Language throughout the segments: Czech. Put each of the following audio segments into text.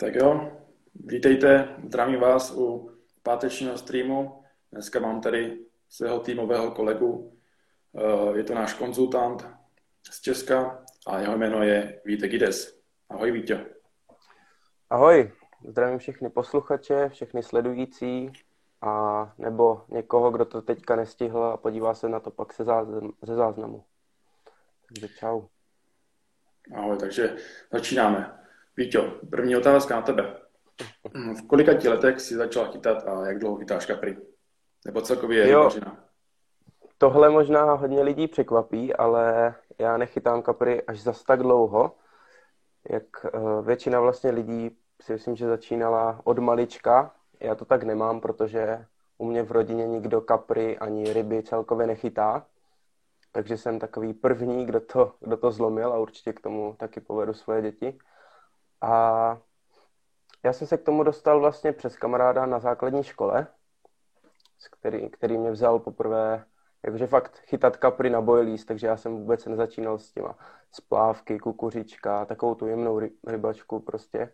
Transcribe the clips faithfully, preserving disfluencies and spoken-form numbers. Tak jo, vítejte, zdravím vás u pátečního streamu. Dneska mám tady svého týmového kolegu. Je to náš konzultant z Česka a jeho jméno je Vítek Ides. Ahoj, Vítě. Ahoj, zdravím všechny posluchače, všechny sledující a nebo někoho, kdo to teďka nestihl a podívá se na to pak se záznam, ze záznamu. Takže čau. Ahoj, takže začínáme. Víťo, první otázka na tebe. V kolika ti letech jsi začal chytat a jak dlouho chytáš kapry? Nebo celkově je rybařina? Tohle možná hodně lidí překvapí, ale já nechytám kapry až zas tak dlouho, jak většina vlastně lidí si myslím, že začínala od malička. Já to tak nemám, protože u mě v rodině nikdo kapry ani ryby celkově nechytá. Takže jsem takový první, kdo to, kdo to zlomil a určitě k tomu taky povedu svoje děti. A já jsem se k tomu dostal vlastně přes kamaráda na základní škole, který, který mě vzal poprvé, jakože fakt chytat kapry na boilies, takže já jsem vůbec nezačínal s těma splávky, kukuřička, takovou tu jemnou ry, rybačku prostě.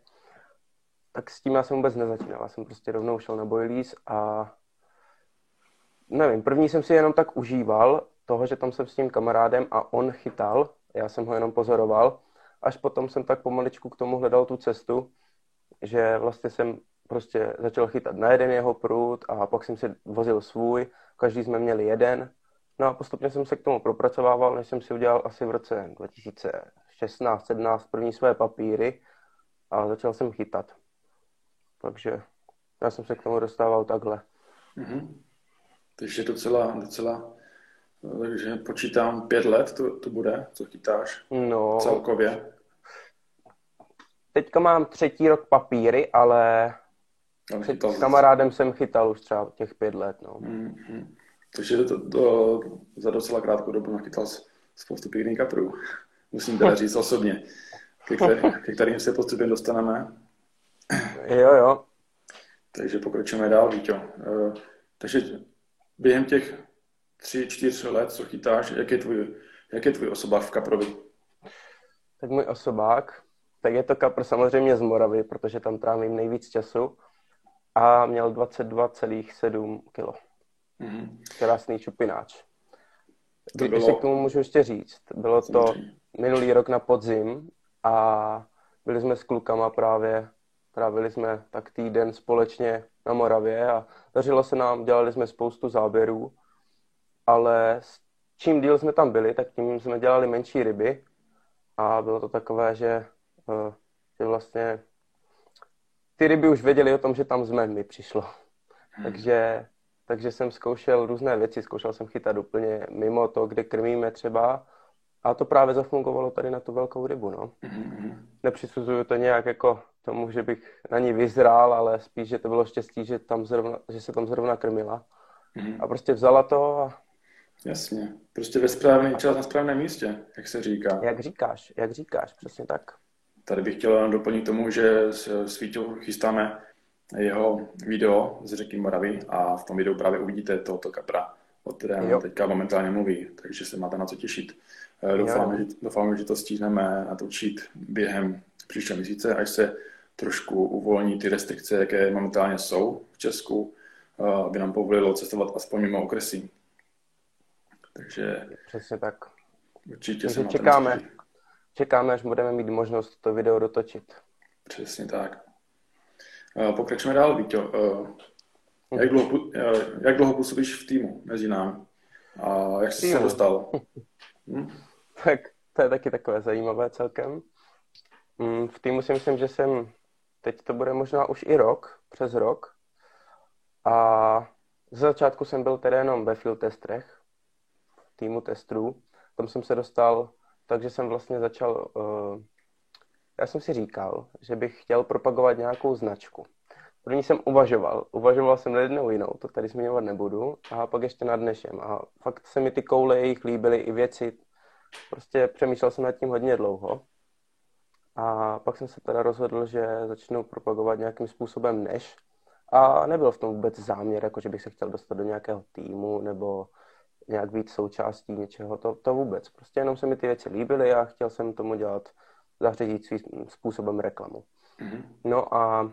Tak s tím já jsem vůbec nezačínal, já jsem prostě rovnou šel na boilies a nevím, první jsem si jenom tak užíval toho, že tam jsem s tím kamarádem a on chytal, já jsem ho jenom pozoroval. Až potom jsem tak pomaličku k tomu hledal tu cestu, že vlastně jsem prostě začal chytat na jeden jeho prut a pak jsem si vozil svůj, každý jsme měli jeden. No a postupně jsem se k tomu propracovával, než jsem si udělal asi v roce dva tisíce šestnáct sedmnáct první své papíry a začal jsem chytat. Takže já jsem se k tomu dostával takhle. Mm-hmm. Takže docela, docela... Takže počítám pět let, to, to bude, co chytáš no, celkově. Teďka mám třetí rok papíry, ale s kamarádem jsem chytal už třeba těch pět let. No. Mm-hmm. Takže to, to, za docela krátkou dobu nachytal spoustu pěkných kaprů. Musím teda říct osobně, ke, který, ke kterým se postupně dostaneme. Jo, jo. Takže pokračujeme dál, Víťo. Takže během těch tři, čtyři let, co chytáš, jak je tvůj, jak je tvůj osobák v kaprovi? Tak můj osobák, tak je to kapr samozřejmě z Moravy, protože tam trávím nejvíc času a měl dvacet dva celá sedm kilo. Mm-hmm. Krásný čupináč. To Když bylo... se k tomu můžu ještě říct, bylo to minulý rok na podzim a byli jsme s klukama právě, trávili jsme tak týden společně na Moravě a dařilo se nám, dělali jsme spoustu záběrů. Ale čím díl jsme tam byli, tak tím jsme dělali menší ryby a bylo to takové, že, že vlastně ty ryby už věděly o tom, že tam jsme, mi přišlo. Hmm. Takže, takže jsem zkoušel různé věci, zkoušel jsem chytat úplně mimo to, kde krmíme třeba a to právě zafungovalo tady na tu velkou rybu, no. Hmm. Nepřisuzuju to nějak jako tomu, že bych na ní vyzrál, ale spíš, že to bylo štěstí, že, tam zrovna, že se tam zrovna krmila a prostě vzala to a... Jasně. Prostě ve správný čas na správném místě, jak se říká. Jak říkáš, jak říkáš, přesně tak. Tady bych chtěl doplnit tomu, že s Vítou chystáme jeho video z řeky Moravy a v tom videu právě uvidíte tohoto kapra, o kterém jo. teďka momentálně mluví, takže se máte na co těšit. Doufám, že, doufám, že to stihneme natočit během příštího měsíce, až se trošku uvolní ty restrikce, jaké momentálně jsou v Česku, aby nám povolilo cestovat aspoň mimo okresy. Takže... Přesně tak. Určitě se čekáme, čekáme, až budeme mít možnost to video dotočit. Přesně tak. Pokračujeme dál, Víťo. Jak dlouho, jak dlouho působíš v týmu mezi námi? A jak jsi se dostal? Hm? Tak to je taky takové zajímavé celkem. V týmu si myslím, že jsem... Teď to bude možná už i rok, přes rok. A z začátku jsem byl tedy jenom ve field testrech, týmu testrů. Tam jsem se dostal, takže jsem vlastně začal, uh, já jsem si říkal, že bych chtěl propagovat nějakou značku. První jsem uvažoval, uvažoval jsem na jednou jinou, to tady zmiňovat nebudu, a pak ještě nad dnešem. A fakt se mi ty koule jejich líbily i věci, prostě přemýšlel jsem nad tím hodně dlouho. A pak jsem se teda rozhodl, že začnu propagovat nějakým způsobem Nash. A nebyl v tom vůbec záměr, jako že bych se chtěl dostat do nějakého týmu nebo nějak být součástí něčeho, to, to vůbec. Prostě jenom se mi ty věci líbily a chtěl jsem tomu dělat, zařídit svým způsobem reklamu. Mm-hmm. No a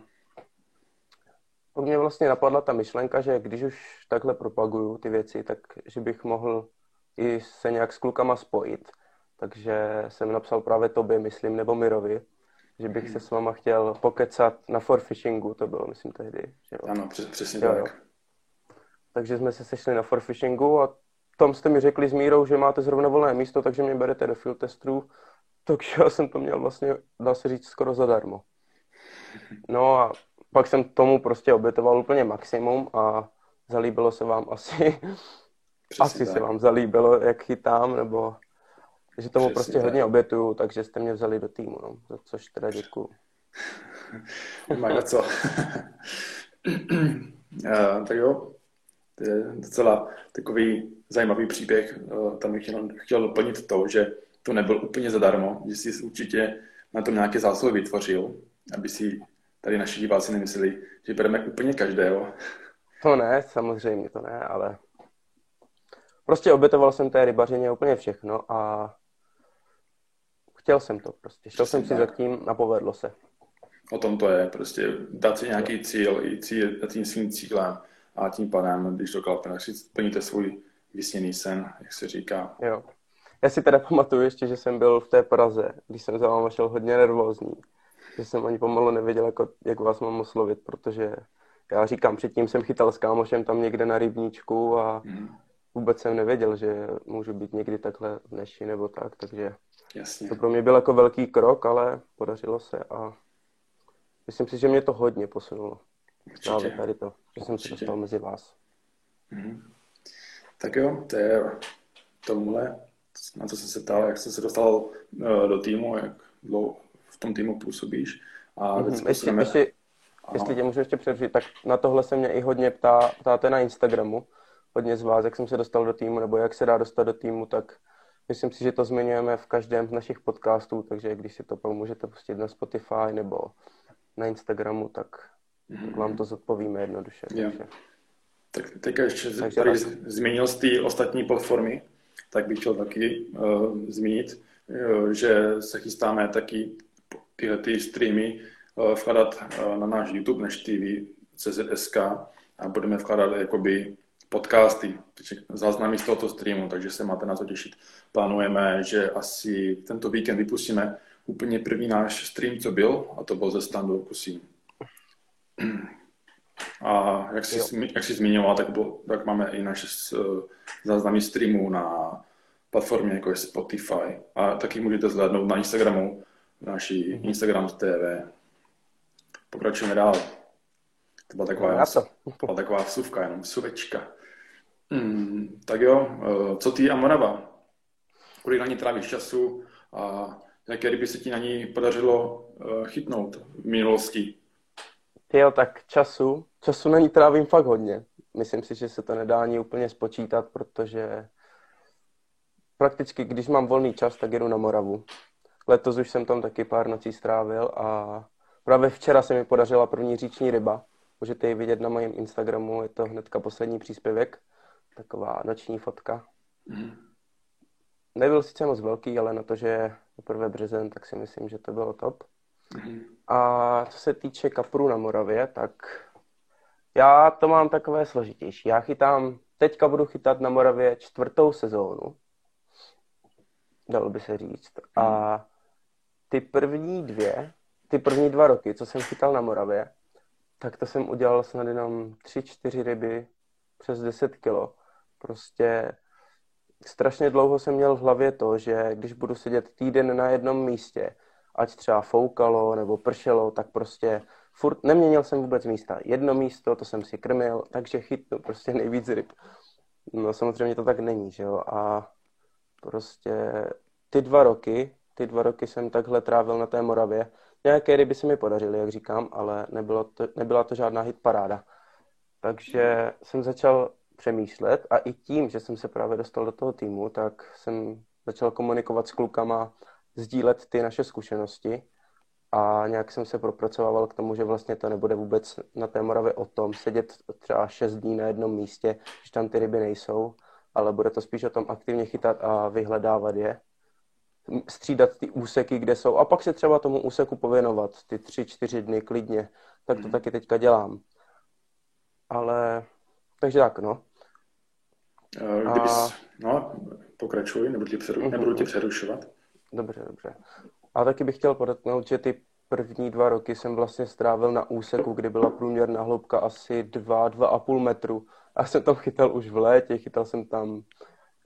mě vlastně napadla ta myšlenka, že když už takhle propaguju ty věci, tak že bych mohl i se nějak s klukama spojit. Takže jsem napsal právě tobě, myslím, nebo Mirovi, že bych mm-hmm. se s váma chtěl pokecat na forfishingu, to bylo, myslím, tehdy. Že jo? Ano, přes, přesně jo, tak. Jo. Takže jsme se sešli na forfishingu a tam jste mi řekli s Mírou, že máte zrovna volné místo, takže mě berete do field testů. Takže já jsem to měl vlastně, dá se říct, skoro zadarmo. No a pak jsem tomu prostě obětoval úplně maximum a zalíbilo se vám asi. Přesně asi tak. Se vám zalíbilo, jak chytám, nebo že tomu Přesně prostě tak. hodně obětuju, takže jste mě vzali do týmu, no, za což teda děkuju. Nemáš na co. uh, tak jo. To je docela takový zajímavý příběh. Tam bych jenom chtěl doplnit to, že to nebyl úplně zadarmo, že jsi určitě na tom nějaké zásluhy vytvořil, aby si tady naši diváci nemysleli, že bereme úplně každého. To ne, samozřejmě to ne, ale prostě obětoval jsem té rybařině úplně všechno a chtěl jsem to prostě. Šel jsem si zatím a povedlo se. O tom to je, prostě dát si nějaký cíl, i cíl nad tím svým cílem. A tím pádem, když to klapne, tak si plníte svůj vysněný sen, jak se říká. Jo. Já si teda pamatuju ještě, že jsem byl v té Praze, když jsem za váma šel hodně nervózní. Že jsem ani pomalu nevěděl, jako, jak vás mám oslovit, protože já říkám, předtím jsem chytal s kámošem tam někde na rybníčku a hmm. vůbec jsem nevěděl, že můžu být někdy takhle v Neši nebo tak, takže Jasně. to pro mě byl jako velký krok, ale podařilo se a myslím si, že mě to hodně posunulo. Určitě. Tady to, že jsem se dostal mezi vás. Mm-hmm. Tak jo, to je tohle, na co jsem se ptal, jak jsi se dostal uh, do týmu, jak dlouho v tom týmu působíš. A mm-hmm. ještě, jsme... ještě, jestli tě můžu ještě přerušit, tak na tohle se mě i hodně ptá, ptáte na Instagramu, hodně z vás, jak jsem se dostal do týmu, nebo jak se dá dostat do týmu, tak myslím si, že to zmiňujeme v každém z našich podcastů, takže když si to můžete pustit na Spotify nebo na Instagramu, tak... tak vám to zodpovíme jednoduše. Yeah. Takže. Tak teďka ještě takže tady asi... zmínil z té ostatní platformy, tak bych chtěl taky uh, zmínit, uh, že se chystáme taky tyhle ty streamy uh, vkladat uh, na náš YouTube, Nash T V C Z S K a budeme vkladat jakoby podcasty, záznamy z tohoto streamu, takže se máte na to těšit. Plánujeme, že asi tento víkend vypustíme úplně první náš stream, co byl, a to byl ze standu Kusím. A jak jsi, jak jsi zmiňoval, tak, bylo, tak máme i naše záznamy streamů na platformě, jako je Spotify. A taky můžete zhlédnout na Instagramu, naší mm-hmm. Instagram T V. Pokračujeme dál. To byla taková, byla taková vsuvka, jenom vsuvečka. Mm, tak jo, co ty a Morava? Kolik na ní trávíš času a jaké ryby se ti na ní podařilo chytnout v minulosti? Jo, tak času, času na ní trávím fakt hodně. Myslím si, že se to nedá ani úplně spočítat, protože prakticky, když mám volný čas, tak jedu na Moravu. Letos už jsem tam taky pár nocí strávil a právě včera se mi podařila první říční ryba. Můžete ji vidět na mém Instagramu, je to hnedka poslední příspěvek. Taková noční fotka. Mm. Nebyl sice moc velký, ale na to, že je teprve březen, tak si myslím, že to bylo top. A co se týče kaprů na Moravě, tak já to mám takové složitější. Já chytám, teďka budu chytat na Moravě čtvrtou sezónu, dalo by se říct. A ty první dvě, ty první dva roky, co jsem chytal na Moravě, tak to jsem udělal snad jenom tři, čtyři ryby přes deset kilo. Prostě strašně dlouho jsem měl v hlavě to, že když budu sedět týden na jednom místě, ať třeba foukalo nebo pršelo, tak prostě furt neměnil jsem vůbec místa. Jedno místo, to jsem si krmil, takže chytnu prostě nejvíc ryb. No samozřejmě to tak není, že jo. A prostě ty dva roky, ty dva roky jsem takhle trávil na té Moravě. Nějaké ryby se mi podařily, jak říkám, ale nebylo to, nebyla to žádná hit paráda. Takže jsem začal přemýšlet a i tím, že jsem se právě dostal do toho týmu, tak jsem začal komunikovat s klukama, sdílet ty naše zkušenosti a nějak jsem se propracovával k tomu, že vlastně to nebude vůbec na té Moravě o tom sedět třeba šest dní na jednom místě, když tam ty ryby nejsou, ale bude to spíš o tom aktivně chytat a vyhledávat je. střídat ty úseky, kde jsou, a pak se třeba tomu úseku pověnovat ty tři, čtyři dny klidně. Tak to hmm. taky teďka dělám. Ale, takže tak, no. Kdybys, a... no, pokračuj, nebudu tě, přeru... nebudu tě přerušovat. Dobře, dobře. A taky bych chtěl podotknout, že ty první dva roky jsem vlastně strávil na úseku, kdy byla průměrná hloubka asi dva, dva a půl metru. A jsem tam chytal už v létě, chytal jsem tam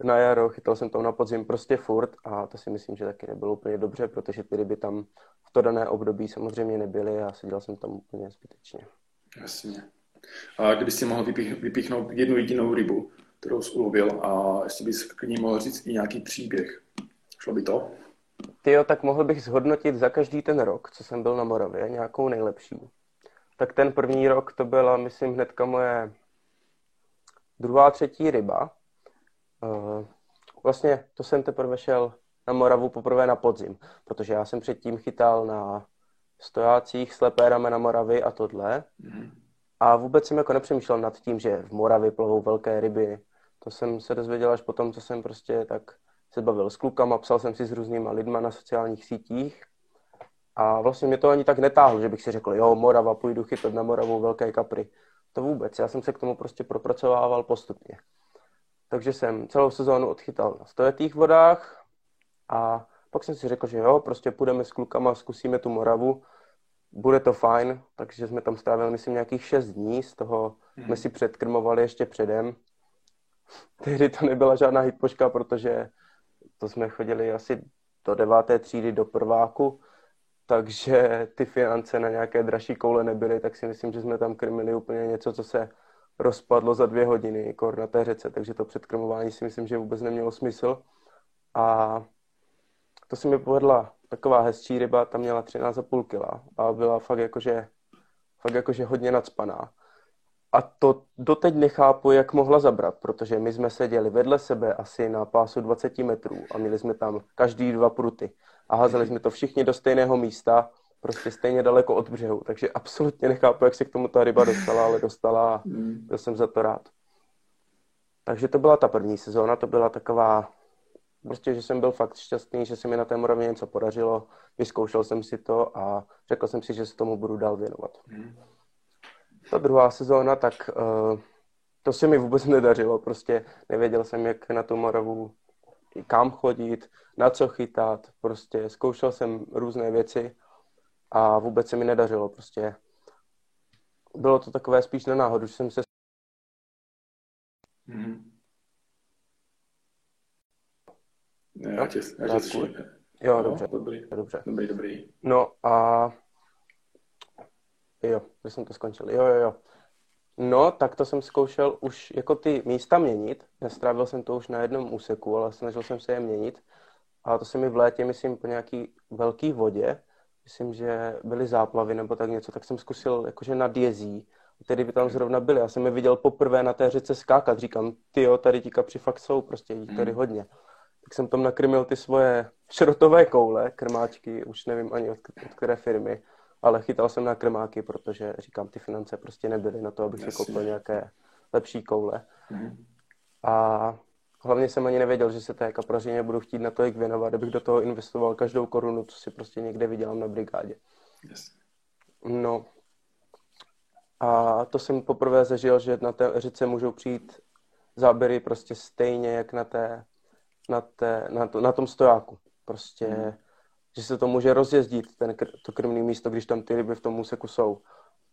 na jaro, chytal jsem tam na podzim, prostě furt. A to si myslím, že taky nebylo úplně dobře, protože ty ryby tam v to dané období samozřejmě nebyly a seděl jsem tam úplně zbytečně. Jasně. A kdyby jsi mohl vypích, vypíchnout jednu jedinou rybu, kterou jsi ulovil, a jestli bys k ní mohl říct i nějaký příběh, šlo by to? Tyjo, tak mohl bych zhodnotit za každý ten rok, co jsem byl na Moravě, nějakou nejlepší. Tak ten první rok to byla, myslím, hnedka moje druhá, třetí ryba. Vlastně to jsem teprve šel na Moravu poprvé na podzim, protože já jsem předtím chytal na stojácích, slepé ramena Moravy a tohle. A vůbec jsem jako nepřemýšlel nad tím, že v Moravě plovou velké ryby. To jsem se dozvěděl až potom, co jsem prostě tak se bavil s klukama, psal jsem si s různýma lidma na sociálních sítích. A vlastně mě to ani tak netáhlo, že bych si řekl, jo, Morava, půjdu chytat na Moravu velké kapry. To vůbec, já jsem se k tomu prostě propracovával postupně. Takže jsem celou sezónu odchytal na stojetých vodách a pak jsem si řekl, že jo, prostě půjdeme s klukama, zkusíme tu Moravu, bude to fajn, takže jsme tam strávili, myslím, nějakých šest dní, z toho jsme si předkrmovali ještě předem. Tehdy to nebyla žádná hitpoška, protože to jsme chodili asi do deváté třídy do prváku, takže ty finance na nějaké dražší koule nebyly, tak si myslím, že jsme tam krmili úplně něco, co se rozpadlo za dvě hodiny kor na té řece, takže to předkrmování si myslím, že vůbec nemělo smysl. A to se mi povedla taková hezčí ryba, tam měla třináct a půl kila a byla fakt jakože, fakt jakože hodně nacpaná. A to doteď nechápu, jak mohla zabrat, protože my jsme seděli vedle sebe asi na pásu dvacet metrů a měli jsme tam každý dva pruty. A házeli jsme to všichni do stejného místa, prostě stejně daleko od břehu. Takže absolutně nechápu, jak se k tomu ta ryba dostala, ale dostala a byl jsem za to rád. Takže to byla ta první sezóna, to byla taková, prostě, že jsem byl fakt šťastný, že se mi na té Moravě něco podařilo, vyzkoušel jsem si to a řekl jsem si, že se tomu budu dál věnovat. Ta druhá sezóna, tak uh, to se mi vůbec nedařilo, prostě nevěděl jsem, jak na tu Moravu, kam chodit, na co chytat, prostě zkoušel jsem různé věci a vůbec se mi nedařilo, prostě bylo to takové spíš na náhodu, že jsem se... Mm-hmm. Ne, já tě, já tě slyším. Jo, no, dobře. Dobrý, dobře. Dobrý, dobrý. No a... Jo, když jsem to skončil. Jo, jo, jo. No, tak to jsem zkoušel už jako ty místa měnit. Nestrávil jsem to už na jednom úseku, ale snažil jsem se je měnit. A to se mi v létě, myslím, po nějaký velký vodě, myslím, že byly záplavy nebo tak něco, tak jsem zkusil jakože nad jezí. Tedy by tam zrovna byly. Já jsem je viděl poprvé na té řece skákat. Říkám, tyjo, tady ti kapři fakt jsou, prostě jich tady hodně. Tak jsem tam nakrmil ty svoje šrotové koule, krmáčky, už nevím ani od, od které firmy. Ale chytal jsem na krmáky, protože, říkám, ty finance prostě nebyly na to, abych si koupil nějaké lepší koule. Mm. A hlavně jsem ani nevěděl, že se té kaprařině budu chtít na to jak věnovat, abych do toho investoval každou korunu, co si prostě někde vydělám na brigádě. Yes. No. A to jsem poprvé zažil, že na té řece můžou přijít záběry prostě stejně, jak na, té, na, té, na, to, na tom stojáku. Prostě... Mm. Že se to může rozjezdit, ten, to krmný místo, když tam ty ryby v tom úseku jsou.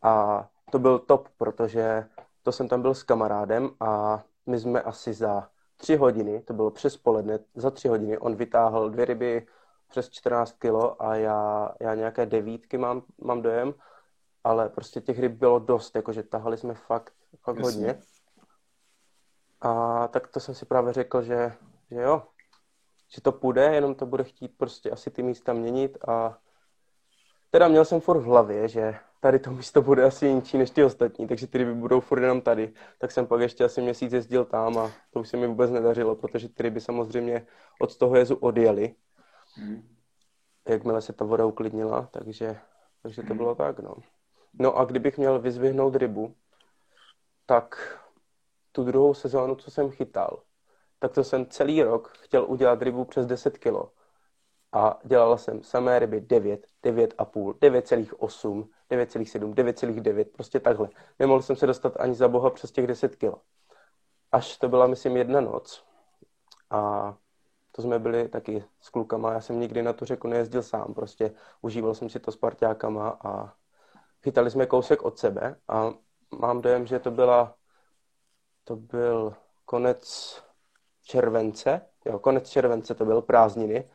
A to byl top, protože to jsem tam byl s kamarádem a my jsme asi za tři hodiny, to bylo přes poledne, za tři hodiny, on vytáhl dvě ryby přes čtrnáct kilo a já, já nějaké devítky mám, mám dojem, ale prostě těch ryb bylo dost, jakože tahali jsme fakt, fakt hodně. A tak to jsem si právě řekl, že, že jo, že to půjde, jenom to bude chtít prostě asi ty místa měnit a teda měl jsem furt v hlavě, že tady to místo bude asi jinčí než ty ostatní, takže ty ryby budou furt jenom tady. Tak jsem pak ještě asi měsíc jezdil tam a to už se mi vůbec nedařilo, protože ty ryby samozřejmě od toho jezu odjeli, mm. jakmile se ta voda uklidnila, takže, takže to mm. bylo tak, no. No a kdybych měl vyzvihnout rybu, tak tu druhou sezónu, co jsem chytal, tak to jsem celý rok chtěl udělat rybu přes deset kilo. a dělala jsem samé ryby devět, devět a půl, devět celá osm, devět celá sedm, devět celá devět, prostě takhle. Nemohl jsem se dostat ani za boha přes těch deset kilo. Až to byla, myslím, jedna noc. A to jsme byli taky s klukama. Já jsem nikdy na tu řeku nejezdil sám, prostě užíval jsem si to s parťákama a chytali jsme kousek od sebe a mám dojem, že to byla, to byl konec července, jo, konec července to byl, prázdniny,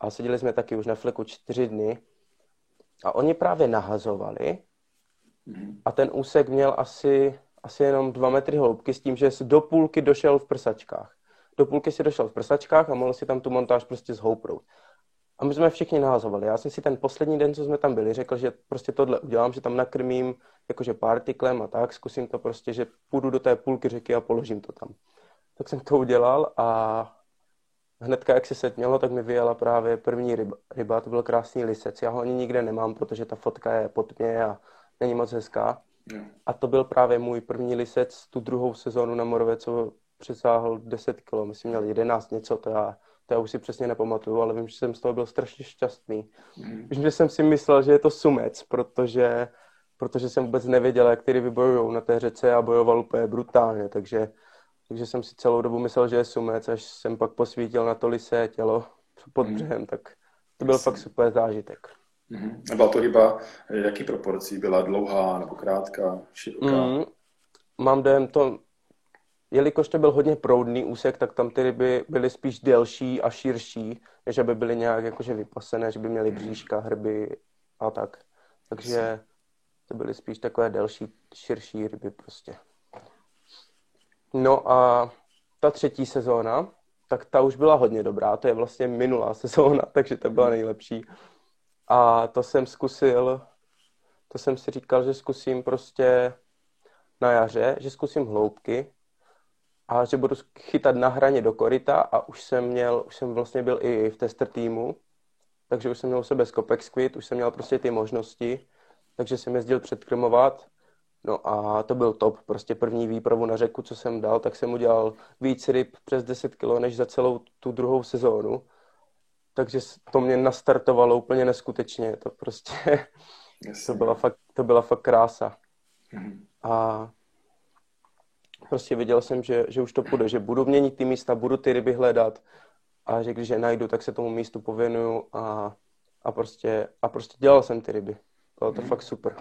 a seděli jsme taky už na fleku čtyři dny a oni právě nahazovali a ten úsek měl asi, asi jenom dva metry hloubky s tím, že do půlky došel v prsačkách. Do půlky si došel v prsačkách a mohl si tam tu montáž prostě zhouprout. A my jsme všichni nahazovali. Já jsem si ten poslední den, co jsme tam byli, řekl, že prostě tohle udělám, že tam nakrmím jakože partiklem a tak, zkusím to prostě, že půjdu do té půlky řeky a položím to tam. Tak jsem to udělal a hnedka, jak se setmělo, tak mi vyjela právě první ryba. ryba. To byl krásný lisec. Já ho ani nikde nemám, protože ta fotka je pod mě a není moc hezká. A to byl právě můj první lisec tu druhou sezónu na Moravě, co přesáhl deset kilo. Myslím, měl jedenáct něco, to já, to já už si přesně nepamatuju, ale vím, že jsem z toho byl strašně šťastný. Mm. Vím, že jsem si myslel, že je to sumec, protože, protože jsem vůbec nevěděl, jak ty ryby bojujou na té řece a bojoval úplně brutálně, takže Takže jsem si celou dobu myslel, že je sumec, až jsem pak posvítil na to lisé tělo pod břehem, tak to byl fakt super zážitek. Mm-hmm. Byla to ryba, jaký proporcí? Byla dlouhá nebo krátká, široká? Mm-hmm. Mám dojem to, jelikož to byl hodně proudný úsek, tak tam ty ryby byly spíš delší a širší, než aby byly nějak jakože vypasené, že by měly bříška, hrby a tak. Takže to byly spíš takové delší, širší ryby prostě. No a ta třetí sezóna, tak ta už byla hodně dobrá, to je vlastně minulá sezóna, takže ta byla nejlepší. A to jsem zkusil, to jsem si říkal, že zkusím prostě na jaře, že zkusím hloubky a že budu chytat na hraně do koryta a už jsem měl, už jsem vlastně byl i v tester týmu, takže už jsem měl u sebe Scopex Squid, už jsem měl prostě ty možnosti, takže jsem jezdil předkrmovat. No a to byl top, prostě první výpravu na řeku, co jsem dal, tak jsem udělal víc ryb přes deset kilo než za celou tu druhou sezónu. Takže to mě nastartovalo úplně neskutečně, to prostě, to byla fakt, to byla fakt krása. A prostě viděl jsem, že, že už to půjde, že budu měnit ty místa, budu ty ryby hledat a že když je najdu, tak se tomu místu pověnuju a, a, prostě, a prostě dělal jsem ty ryby. Bylo to fakt super.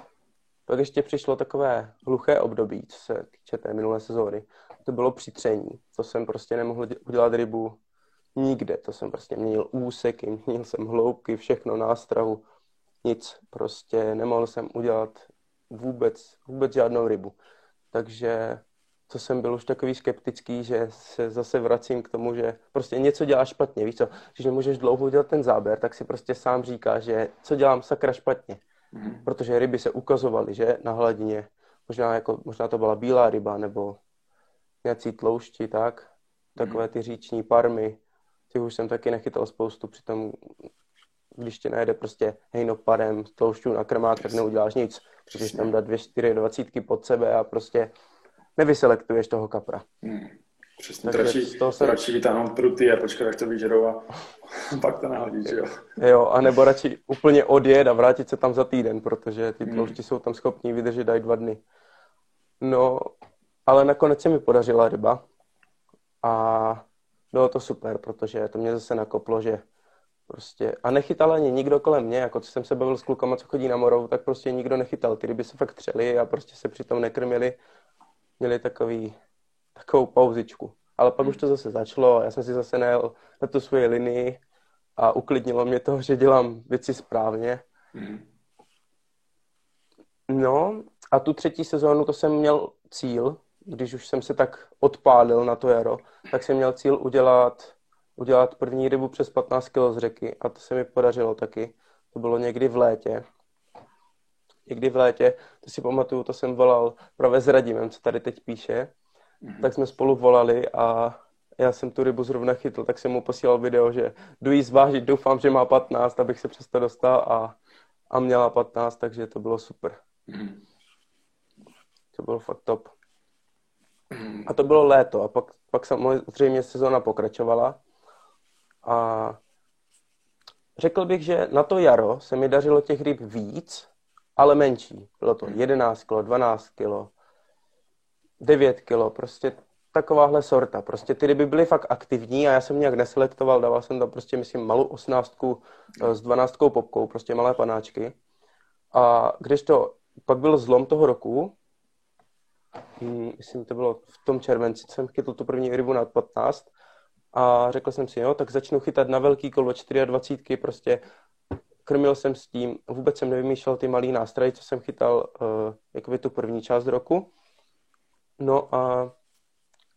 Pak ještě přišlo takové hluché období, co se týče té minulé sezóny. To bylo přitření. To jsem prostě nemohl udělat rybu nikde. To jsem prostě měnil úseky, měnil jsem hloubky, všechno, nástrahu, nic. Prostě nemohl jsem udělat vůbec, vůbec žádnou rybu. Takže to jsem byl už takový skeptický, že se zase vracím k tomu, že prostě něco děláš špatně. Víš co? Když nemůžeš dlouho udělat ten záběr, tak si prostě sám říkáš, že co dělám sakra špatně. Mm-hmm. Protože ryby se ukazovaly, že na hladině, možná, jako, možná to byla bílá ryba nebo nějací tloušti, tak, takové ty říční parmy, těch už jsem taky nechytal spoustu, přitom když tě najede prostě hejno parem tloušťů na krmák, yes. tak neuděláš nic, protože tam dá dvě čtyři dvacítky pod sebe a prostě nevyselektuješ toho kapra. Mm. Přesně, to radši vytáhnout pruty a počkat, jak to vyžerou a pak to nahodí, že jo? Jo, anebo radši úplně odjet a vrátit se tam za týden, protože ty tloušti hmm. jsou tam schopní vydržet dají dva dny. No, ale nakonec se mi podařila ryba a bylo to super, protože to mě zase nakoplo, že prostě, a nechytal ani nikdo kolem mě, jako co jsem se bavil s klukama, co chodí na Moravu, tak prostě nikdo nechytal, ty ryby se fakt třely a prostě se přitom nekrmili, měli takový takovou pauzičku. Ale pak už to zase začalo, já jsem si zase najel na tu svoji linii a uklidnilo mě to, že dělám věci správně. No a tu třetí sezónu to jsem měl cíl, když už jsem se tak odpálil na to jaro, tak jsem měl cíl udělat, udělat první rybu přes patnáct kilo z řeky a to se mi podařilo taky. To bylo někdy v létě. Někdy v létě, to si pamatuju, to jsem volal právě s Radimem, co tady teď píše. Tak jsme spolu volali a já jsem tu rybu zrovna chytl, tak jsem mu posílal video, že jdu jí zvážit, doufám, že má patnáct, abych se přesto dostal a, a měla patnáct, takže to bylo super. To bylo fakt top. A to bylo léto a pak, pak samozřejmě sezóna pokračovala a Řekl bych, že na to jaro se mi dařilo těch ryb víc, ale menší. Bylo to jedenáct kilo, dvanáct kilo, devět kilo, prostě takováhle sorta. Prostě ty ryby byly fakt aktivní a já jsem nějak neselektoval, dával jsem tam prostě, myslím, malou osmnáctku s dvanáctkou popkou, prostě malé panáčky. A když to pak byl zlom toho roku, myslím, to bylo v tom červenci, jsem chytl tu první rybu nad patnáct a řekl jsem si, jo, tak začnu chytat na velký kolo dvacet čtyři, prostě krmil jsem s tím, vůbec jsem nevymýšlel ty malý nástrahy, co jsem chytal uh, jakoby tu první část roku. No a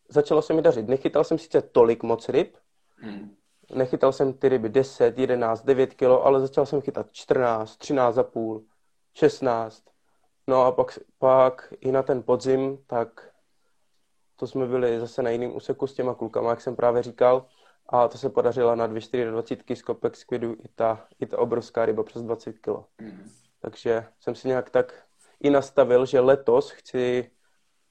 začalo se mi dařit. Nechytal jsem sice tolik moc ryb, hmm. nechytal jsem ty ryby deset, jedenáct, devět kilo, ale začal jsem chytat čtrnáct, třináct a půl, šestnáct. No a pak, pak i na ten podzim, tak to jsme byli zase na jiném úseku s těma klukama, jak jsem právě říkal. A to se podařila na dvě stě dvacet čtyři z Kopex Squidu i ta, i ta obrovská ryba přes dvacet kilo. Mm. Takže jsem si nějak tak i nastavil, že letos chci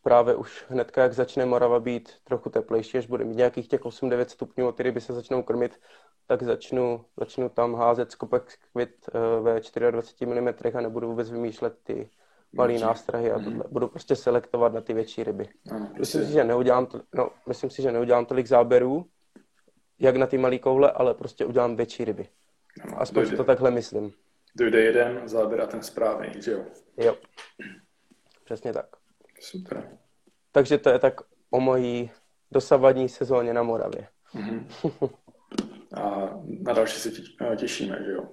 právě už hnedka, jak začne Morava být trochu teplejší, až bude mít nějakých těch osm devět stupňů, ty ryby se začnou krmit, tak začnu, začnu tam házet z Kopex Squid ve dvacet čtyři milimetrů a nebudu vůbec vymýšlet ty malý nástrahy a tohle. Budu prostě selektovat na ty větší ryby. Ano, myslím si, že neudělám to, no, myslím si, že neudělám tolik záběrů, jak na ty malý koule, ale prostě udělám větší ryby. Ano, aspoň dojde, to takhle myslím. Dojde jeden záběr a ten správný, že jo? Jo, přesně tak. Super. Takže to je tak o mojí dosavadní sezóně na Moravě. Mhm. A na další se těšíme, že jo?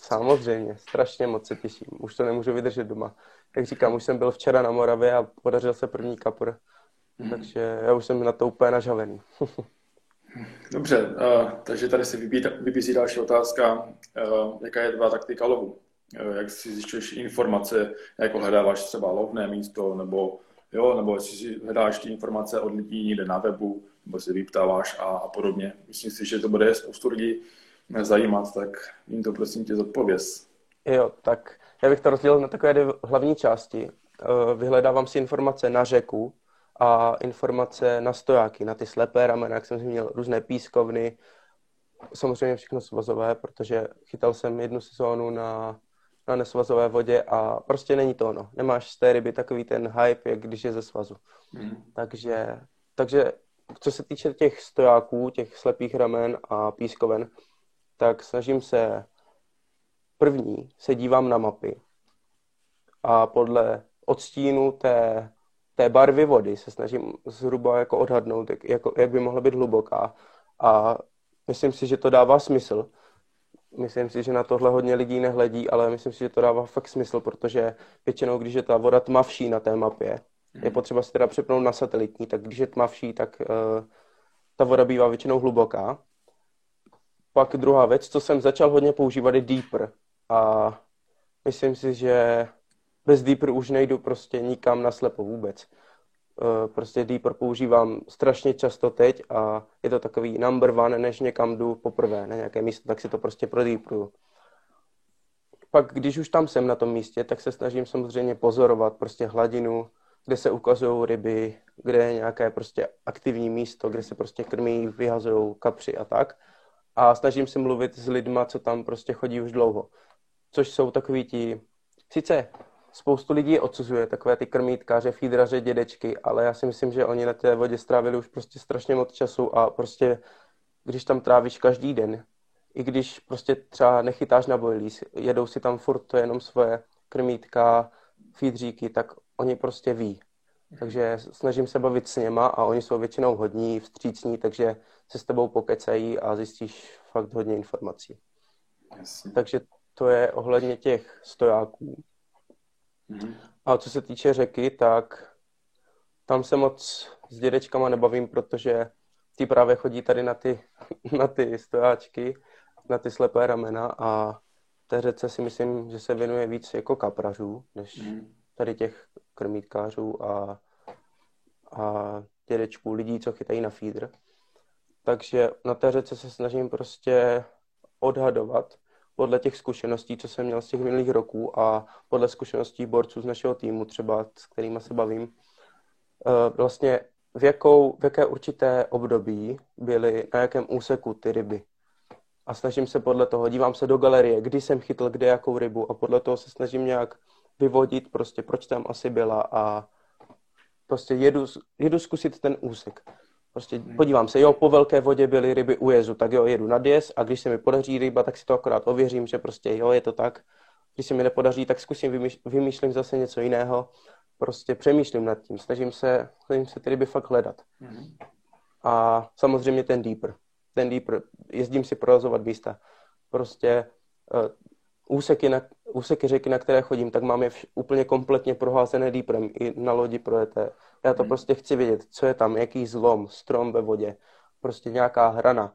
Samozřejmě, strašně moc se těším. Už to nemůžu vydržet doma. Jak říkám, už jsem byl včera na Moravě a podařil se první kapr. Mm. Takže já už jsem na to úplně nažavený. Dobře, uh, takže tady se vybízí další otázka. Uh, jaká je tvá taktika lovu? Uh, jak si zjišťuješ informace, jako hledáváš třeba lovné místo, nebo, jo, nebo si hledáš ty informace od lidí někde na webu, nebo si vyptáváš a, a podobně. Myslím si, že to bude spoustu lidí zajímat, tak jim to prosím tě zodpověz. Jo, tak já bych to rozdělil na takové dvě hlavní části. Vyhledávám si informace na řeku a informace na stojáky, na ty slepé ramena, jak jsem zmínil, různé pískovny, samozřejmě všechno svazové, protože chytal jsem jednu sezónu na, na nesvazové vodě a prostě není to ono. Nemáš z té ryby takový ten hype, jak když je ze svazu. Hmm. Takže, takže co se týče těch stojáků, těch slepých ramen a pískoven, tak snažím se, první se dívám na mapy a podle odstínu té, té barvy vody se snažím zhruba jako odhadnout, jak, jako, jak by mohla být hluboká, a myslím si, že to dává smysl. Myslím si, že na tohle hodně lidí nehledí, ale myslím si, že to dává fakt smysl, protože většinou, když je ta voda tmavší na té mapě, je potřeba si teda přepnout na satelitní, tak když je tmavší, tak uh, ta voda bývá většinou hluboká. Pak druhá věc, co jsem začal hodně používat, je Deeper. A myslím si, že bez Deeper už nejdu prostě nikam naslepo vůbec. Prostě Deeper používám strašně často teď a je to takový number one, než někam jdu poprvé na nějaké místo, tak si to prostě prodeeperuju. Pak když už tam jsem na tom místě, tak se snažím samozřejmě pozorovat prostě hladinu, kde se ukazují ryby, kde je nějaké prostě aktivní místo, kde se prostě krmí, vyhazují kapři a tak. A snažím se mluvit s lidma, co tam prostě chodí už dlouho. Což jsou takový ti... Sice spoustu lidí odsuzuje takové ty krmítkáře, feedraře, dědečky, ale já si myslím, že oni na té vodě strávili už prostě strašně moc času a prostě, když tam trávíš každý den, i když prostě třeba nechytáš na boilies, jedou si tam furt to jenom svoje krmítka, feedříky, tak oni prostě ví. Takže snažím se bavit s něma a oni jsou většinou hodní, vstřícní, takže se s tebou pokecají a zjistíš fakt hodně informací. Jasně. Takže to je ohledně těch stojáků. Mm. A co se týče řeky, tak tam se moc s dědečkama nebavím, protože ty právě chodí tady na ty, na ty stojáčky, na ty slepé ramena, a té řece si myslím, že se věnuje víc jako kaprařů, než mm. tady těch krmítkářů a, a dědečků, lidí, co chytají na feeder. Takže na té řece se snažím prostě odhadovat podle těch zkušeností, co jsem měl z těch minulých roků, a podle zkušeností borců z našeho týmu, třeba s kterými se bavím, vlastně v, jakou, v jaké určité období byly na jakém úseku ty ryby. a snažím se podle toho, dívám se do galerie, kdy jsem chytl kde jakou rybu a podle toho se snažím nějak vyvodit prostě, proč tam asi byla a prostě jedu, jedu zkusit ten úsek. Prostě podívám se, jo, po velké vodě byly ryby u jezu, tak jo, jedu na jez a když se mi podaří ryba, tak si to akorát ověřím, že prostě jo, je to tak. Když se mi nepodaří, tak zkusím, vymýš- vymýšlím zase něco jiného. Prostě přemýšlím nad tím, snažím se, snažím se ty ryby fakt hledat. Mm. A samozřejmě ten deeper. Ten deeper, jezdím si prolazovat místa. Prostě uh, úseky, na, úseky řeky, na které chodím, tak mám je vš- úplně kompletně proházené deeperem. I na lodi projete. Já to mm. prostě chci vědět, co je tam, jaký zlom, strom ve vodě. Prostě nějaká hrana.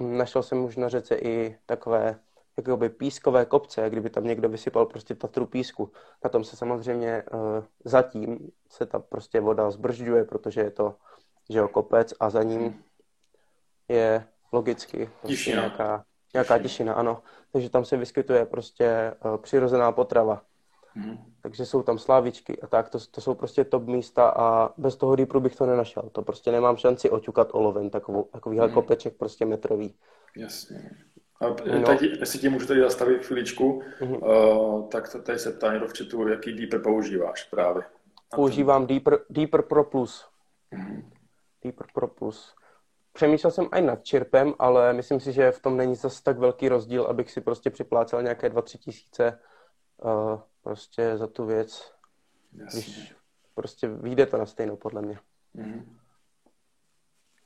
Našel jsem už na řece i takové jakoby pískové kopce, kdyby tam někdo vysypal prostě tatru písku. Na tom se samozřejmě uh, zatím se ta prostě voda zbržďuje, protože je to, že jo, kopec a za ním je logicky prostě nějaká, nějaká tišina, ano. Takže tam se vyskytuje prostě uh, přirozená potrava. Hmm. Takže jsou tam slávičky a tak, to, to jsou prostě top místa a bez toho dýpru bych to nenašel. To prostě nemám šanci oťukat olovem, takovou, takovýhle hmm. kopeček prostě metrový. Jasně. A teď, no. Jestli tě můžu tady zastavit chviličku, mm-hmm. uh, tak tady se ptá někdo v chatu, jaký Deeper používáš právě? Používám Deeper, Deeper Pro Plus. Mm-hmm. Deeper Pro Plus. Přemýšlel jsem i nad čirpem, ale myslím si, že v tom není zase tak velký rozdíl, abych si prostě připlácel nějaké dva tři tisíce uh, prostě za tu věc. Jasně. Když prostě vyjde to na stejno, podle mě. Mm-hmm.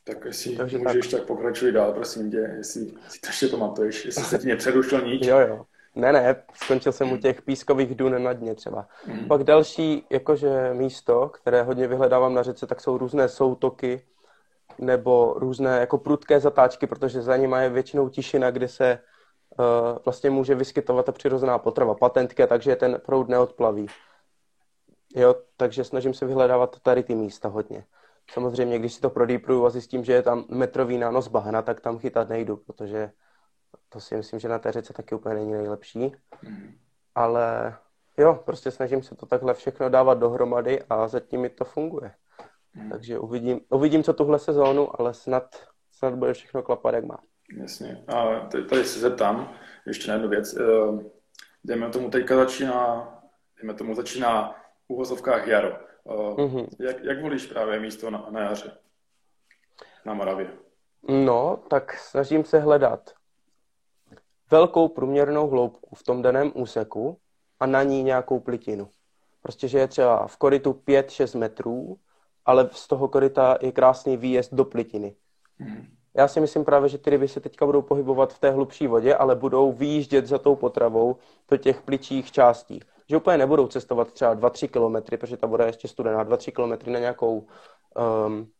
Tak jestli takže můžeš, tak, tak pokračuj dál, prosím tě, jestli to ještě pamatuješ, jestli se ti nepřerušilo nic. Jo, jo. Ne, ne, skončil jsem u těch pískových dun na dně třeba. Mm. Pak další jakože místo, které hodně vyhledávám na řece, tak jsou různé soutoky nebo různé jako prudké zatáčky, protože za nima je většinou tišina, kde se uh, vlastně může vyskytovat ta přirozená potrava, patentka, takže ten proud neodplaví. Jo, takže snažím se vyhledávat tady ty místa hodně. Samozřejmě, když si to prodýpruju a zjistím, že je tam metrový nános bahna, tak tam chytat nejdu, protože to si myslím, že na té řece taky úplně není nejlepší. Ale jo, prostě snažím se to takhle všechno dávat dohromady a zatím mi to funguje. Takže uvidím, uvidím co tuhle sezónu, ale snad, snad bude všechno klapat, jak má. Jasně. A tady se zeptám ještě na jednu věc. Dejme tomu teďka začíná, dejme tomu začíná v uvozovkách jaro. Uh, mm-hmm. jak, jak volíš právě místo na, na jaře, na Moravě? No, tak snažím se hledat velkou průměrnou hloubku v tom daném úseku a na ní nějakou plitinu. Prostě, že je třeba v korytu pět šest metrů, ale z toho koryta je krásný výjezd do plitiny. Mm-hmm. Já si myslím právě, že ty ryby se teďka budou pohybovat v té hlubší vodě, ale budou výjíždět za tou potravou do těch pličích částí. Že úplně nebudou cestovat třeba dva tři kilometry, protože ta voda je ještě studená, dva tři kilometry na nějakou, um,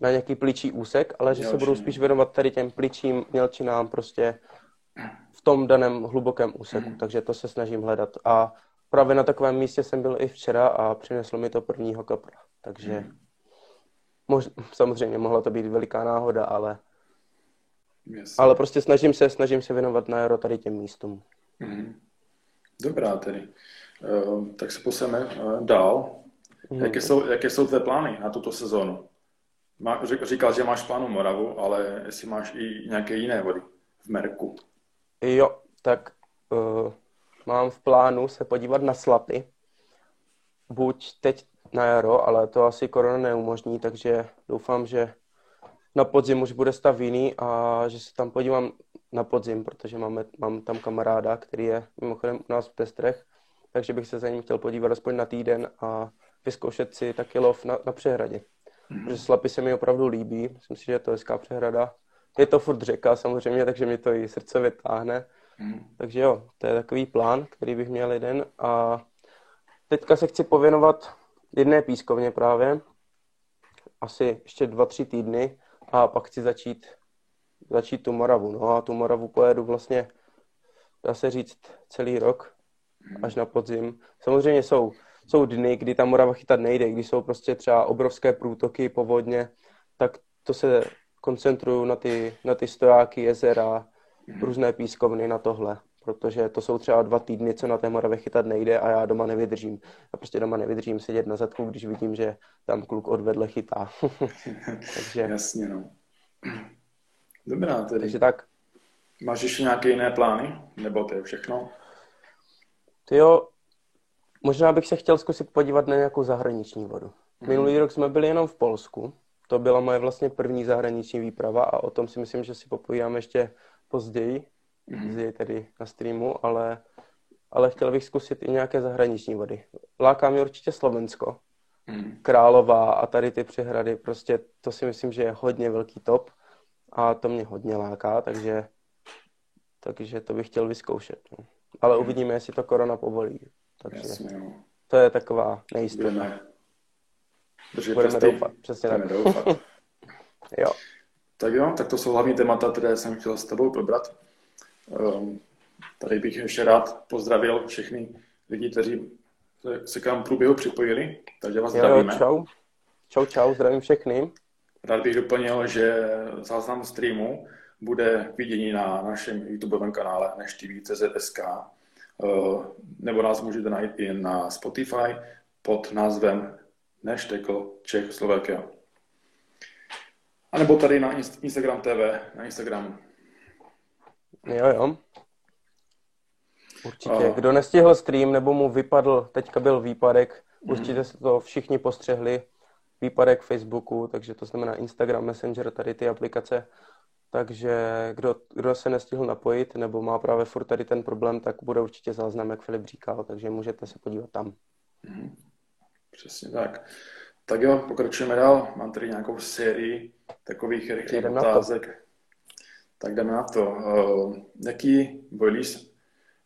na nějaký pličí úsek, ale že Mělčiny. Se budou spíš věnovat tady těm pličím mělčinám prostě v tom daném hlubokém úseku, mm. takže to se snažím hledat. A právě na takovém místě jsem byl i včera a přineslo mi to prvního kapra, takže mm. mož, samozřejmě mohla to být veliká náhoda, ale, yes. ale prostě snažím se, snažím se věnovat na jaro tady těm místům. Mm. Dobrá tedy. Uh, tak se posuneme uh, dál. Hmm. Jaké jsou, jaké jsou tvé plány na tuto sezónu? Má, říkal, že máš plánu Moravu, ale jestli máš i nějaké jiné vody v Merku. Jo, tak uh, mám v plánu se podívat na Slapy. Buď teď na jaro, ale to asi korona neumožní, takže doufám, že na podzim už bude stav jiný a že se tam podívám na podzim, protože máme, mám tam kamaráda, který je mimochodem u nás v Testrech, takže bych se za ním chtěl podívat aspoň na týden a vyzkoušet si taky lov na, na přehradě. Protože Slapy se mi opravdu líbí, myslím si, že je to hezká přehrada. Je to furt řeka samozřejmě, takže mě to i srdcově táhne. Takže jo, to je takový plán, který bych měl jeden. A teďka se chci pověnovat jedné pískovně právě, asi ještě dva, tři týdny a pak chci začít začít tu Moravu. No a tu Moravu pojedu vlastně, dá se říct, celý rok, až na podzim. Samozřejmě jsou, jsou dny, kdy ta Morava chytat nejde, kdy jsou prostě třeba obrovské průtoky, povodně, tak to se koncentruju na ty, na ty stojáky, jezera, různé pískovny, na tohle. Protože to jsou třeba dva týdny, co na té Moravě chytat nejde a já doma nevydržím. Já prostě doma nevydržím sedět na zadku, když vidím, že tam kluk odvedle chytá. Takže... Jasně, no. Dobrá, tedy. Takže tak. Máš ještě nějaké jiné plány? Nebo to je všechno? Ty jo, možná bych se chtěl zkusit podívat na nějakou zahraniční vodu. Mm. Minulý rok jsme byli jenom v Polsku. To byla moje vlastně první zahraniční výprava a o tom si myslím, že si popovídáme ještě později, mm. později tedy na streamu, ale, ale chtěl bych zkusit i nějaké zahraniční vody. Láká mě určitě Slovensko, mm. Králová a tady ty přehrady, prostě to si myslím, že je hodně velký top a to mě hodně láká, takže, takže to bych chtěl vyzkoušet. Ale mm. uvidíme, jestli to korona povolí. Takže jasně, no. To je taková nejistota. Budeme doufat, přesně tak. Doufat. Jo. Tak jo, tak to jsou hlavní témata, které jsem chtěl s tebou probrat. Um, tady bych ještě rád pozdravil všechny lidi, kteří se k nám průběhu připojili, takže vás jo, zdravíme. Čau. čau, čau, zdravím všechny. Rád bych doplnil, že záznam streamu bude vidění na našem YouTubeovém kanále Nash T V C Z S K, uh, nebo nás můžete najít i na Spotify pod názvem Neštví Čech-Slovakia. A nebo tady na Instagram T V, na Instagramu. Jo, jo. Určitě. A... Kdo nestihl stream, nebo mu vypadl, teďka byl výpadek, mm. určitě se to všichni postřehli, výpadek Facebooku, takže to znamená Instagram, Messenger, tady ty aplikace. Takže kdo, kdo se nestihl napojit, nebo má právě furt tady ten problém, tak bude určitě záznam, jak Filip říkal, takže můžete se podívat tam. Mm. Přesně tak. Tak jo, pokračujeme dál. Mám tady nějakou sérii takových rychlých otázek. Tak jdeme na to. Uh, jaký boilies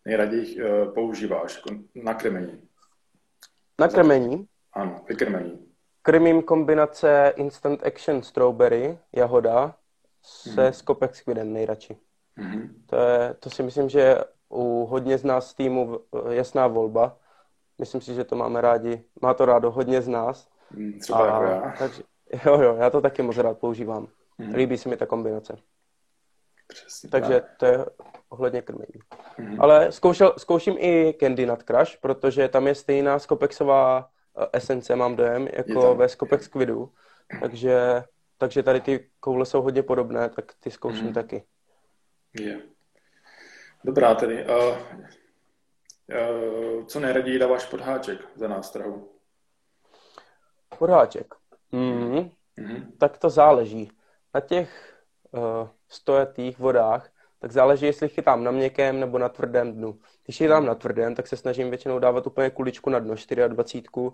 nejraději uh, používáš jako na krmení? Na krmení? Ano, vykrmení. Krmím kombinace Instant Action Strawberry, jahoda, se mm-hmm. Scopex Squidem nejradši. Mm-hmm. To, je, to si myslím, že je u hodně z nás týmu jasná volba. Myslím si, že to máme rádi. Má to rádo hodně z nás. Třeba jako já. Takže, jo, jo, já to taky moc rád používám. Mm. Líbí se mi ta kombinace. Přesně takže tak. To je ohledně krmení. Mm. Ale zkoušel, zkouším i Candy Crash, protože tam je stejná skopexová esence, mám dojem, jako ve Scopex Squidu. Takže, takže tady ty koule jsou hodně podobné, tak ty zkouším mm. taky. Yeah. Dobrá tedy. Uh... Co nejraději dáváš pod háček za nástrahu? Pod háček? Mm-hmm. Mm-hmm. Tak to záleží. Na těch uh, stojatých vodách, tak záleží, jestli chytám na měkkém nebo na tvrdém dnu. Když chytám na tvrdém, tak se snažím většinou dávat úplně kuličku na dno, dvacet čtyři.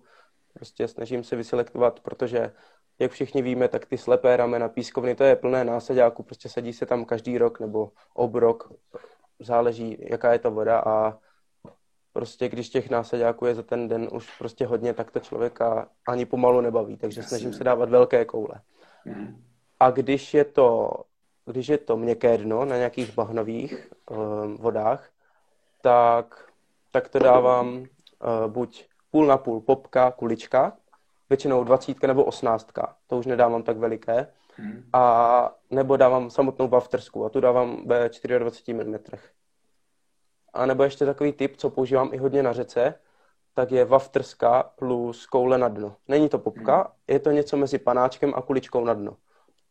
Prostě snažím se vyselektovat, protože jak všichni víme, tak ty slepé ramena, pískovny, to je plné násaďáků. Prostě sadí se tam každý rok nebo obrok. Záleží, jaká je ta voda a prostě když těch násaďáků je za ten den už prostě hodně, tak to člověka ani pomalu nebaví, takže jasně. Snažím se dávat velké koule. Mm. A když je to, když je to měkké dno na nějakých bahnových uh, vodách, tak, tak to dávám uh, buď půl na půl popka, kulička, většinou dvacítka nebo osmnáctka, to už nedávám tak veliké, mm. a nebo dávám samotnou baftersku a tu dávám ve dvacet čtyři milimetrů. A nebo ještě takový typ, co používám i hodně na řece, tak je wafterska plus koule na dno. Není to popka, hmm. je to něco mezi panáčkem a kuličkou na dno.